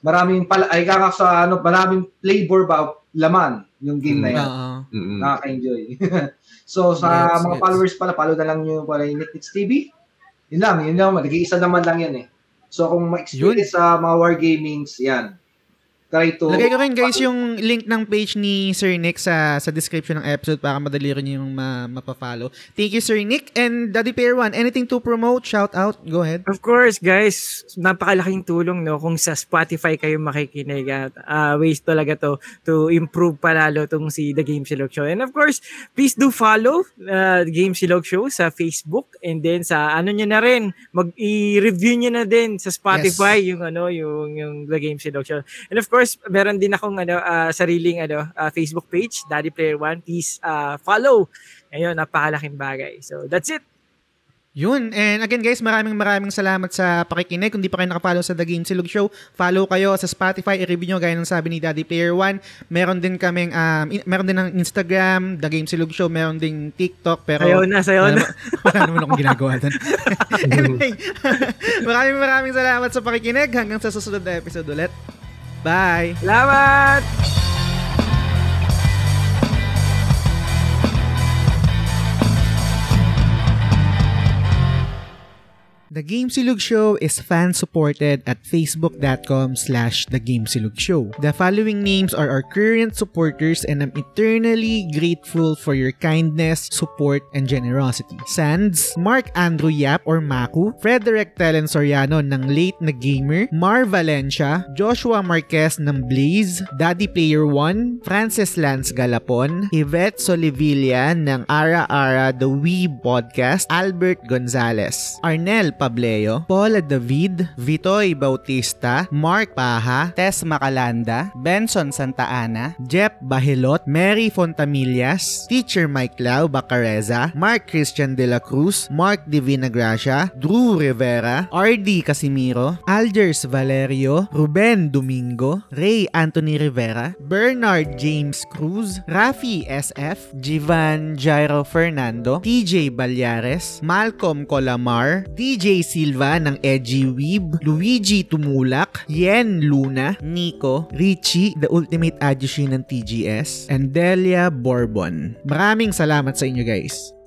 Maraming pala, ay kaka sa ano, maraming flavor ba laman yung game na yan. Nakaka-enjoy. So sa yes, mga yes. followers pala, follow na lang nyo pala yung NickNickz TV. Yun lang, nag-iisa naman lang yan eh. So kung ma-experience sa mga wargamings, yan. Try to... Lagay ko rin guys yung link ng page ni Sir Nick sa description ng episode para madali rin yung mapafollow. Thank you Sir Nick and Daddy Player One. Anything to promote? Shout out? Go ahead. Of course guys, napakalaking tulong no kung sa Spotify kayo makikinig at ways talaga to improve palalo tong si The Gamesilog Show. And of course, please do follow The Gamesilog Show sa Facebook and then sa ano nyo na rin, mag-i-review nyo na din sa Spotify yung ano yung The Gamesilog Show. And of course, meron din akong sariling Facebook page, Daddy Player One. Please follow. Ayun, napakalaking bagay. So, that's it. Yun. And again guys, maraming salamat sa pakikinig. Kung di pa kayo nakapollow sa The Gamesilog Show, follow kayo sa Spotify, i-review nyo gaya ng sabi ni Daddy Player One. Meron din kaming meron din ng Instagram, The Gamesilog Show, meron ding TikTok, pero sayo na. Wala naman akong ginagawa doon. Anyway, maraming salamat sa pakikinig. Hanggang sa susunod na episode ulit. Bye! Salamat! The Gamesilog Show is fan-supported at facebook.com/thegamesilogshow. The following names are our current supporters and I'm eternally grateful for your kindness, support, and generosity. Sands, Mark Andrew Yap or Maku, Frederick Telen Soriano ng Late na Gamer, Mar Valencia, Joshua Marquez ng Blaze, Daddy Player One, Francis Lance Galapon, Yvette Solivilla ng Ara Ara The Weeb Podcast, Albert Gonzalez, Arnel Pableo, Paula David, Vitoy Bautista, Mark Paha, Tess Macalanda, Benson Santa Ana, Jeff Bahilot, Mary Fontamillas, Teacher Mike Lau Bacareza, Mark Christian De La Cruz, Mark Divina Gracia, Drew Rivera, RD Casimiro, Algers Valerio, Ruben Domingo, Ray Anthony Rivera, Bernard James Cruz, Rafi SF, Jivan Jairo Fernando, TJ Balyares, Malcolm Colamar, DJ Silva ng Edgy Weeb, Luigi Tumulak, Yen Luna, Nico, Richie, The Ultimate Adjushi ng TGS, and Delia Bourbon. Maraming salamat sa inyo guys.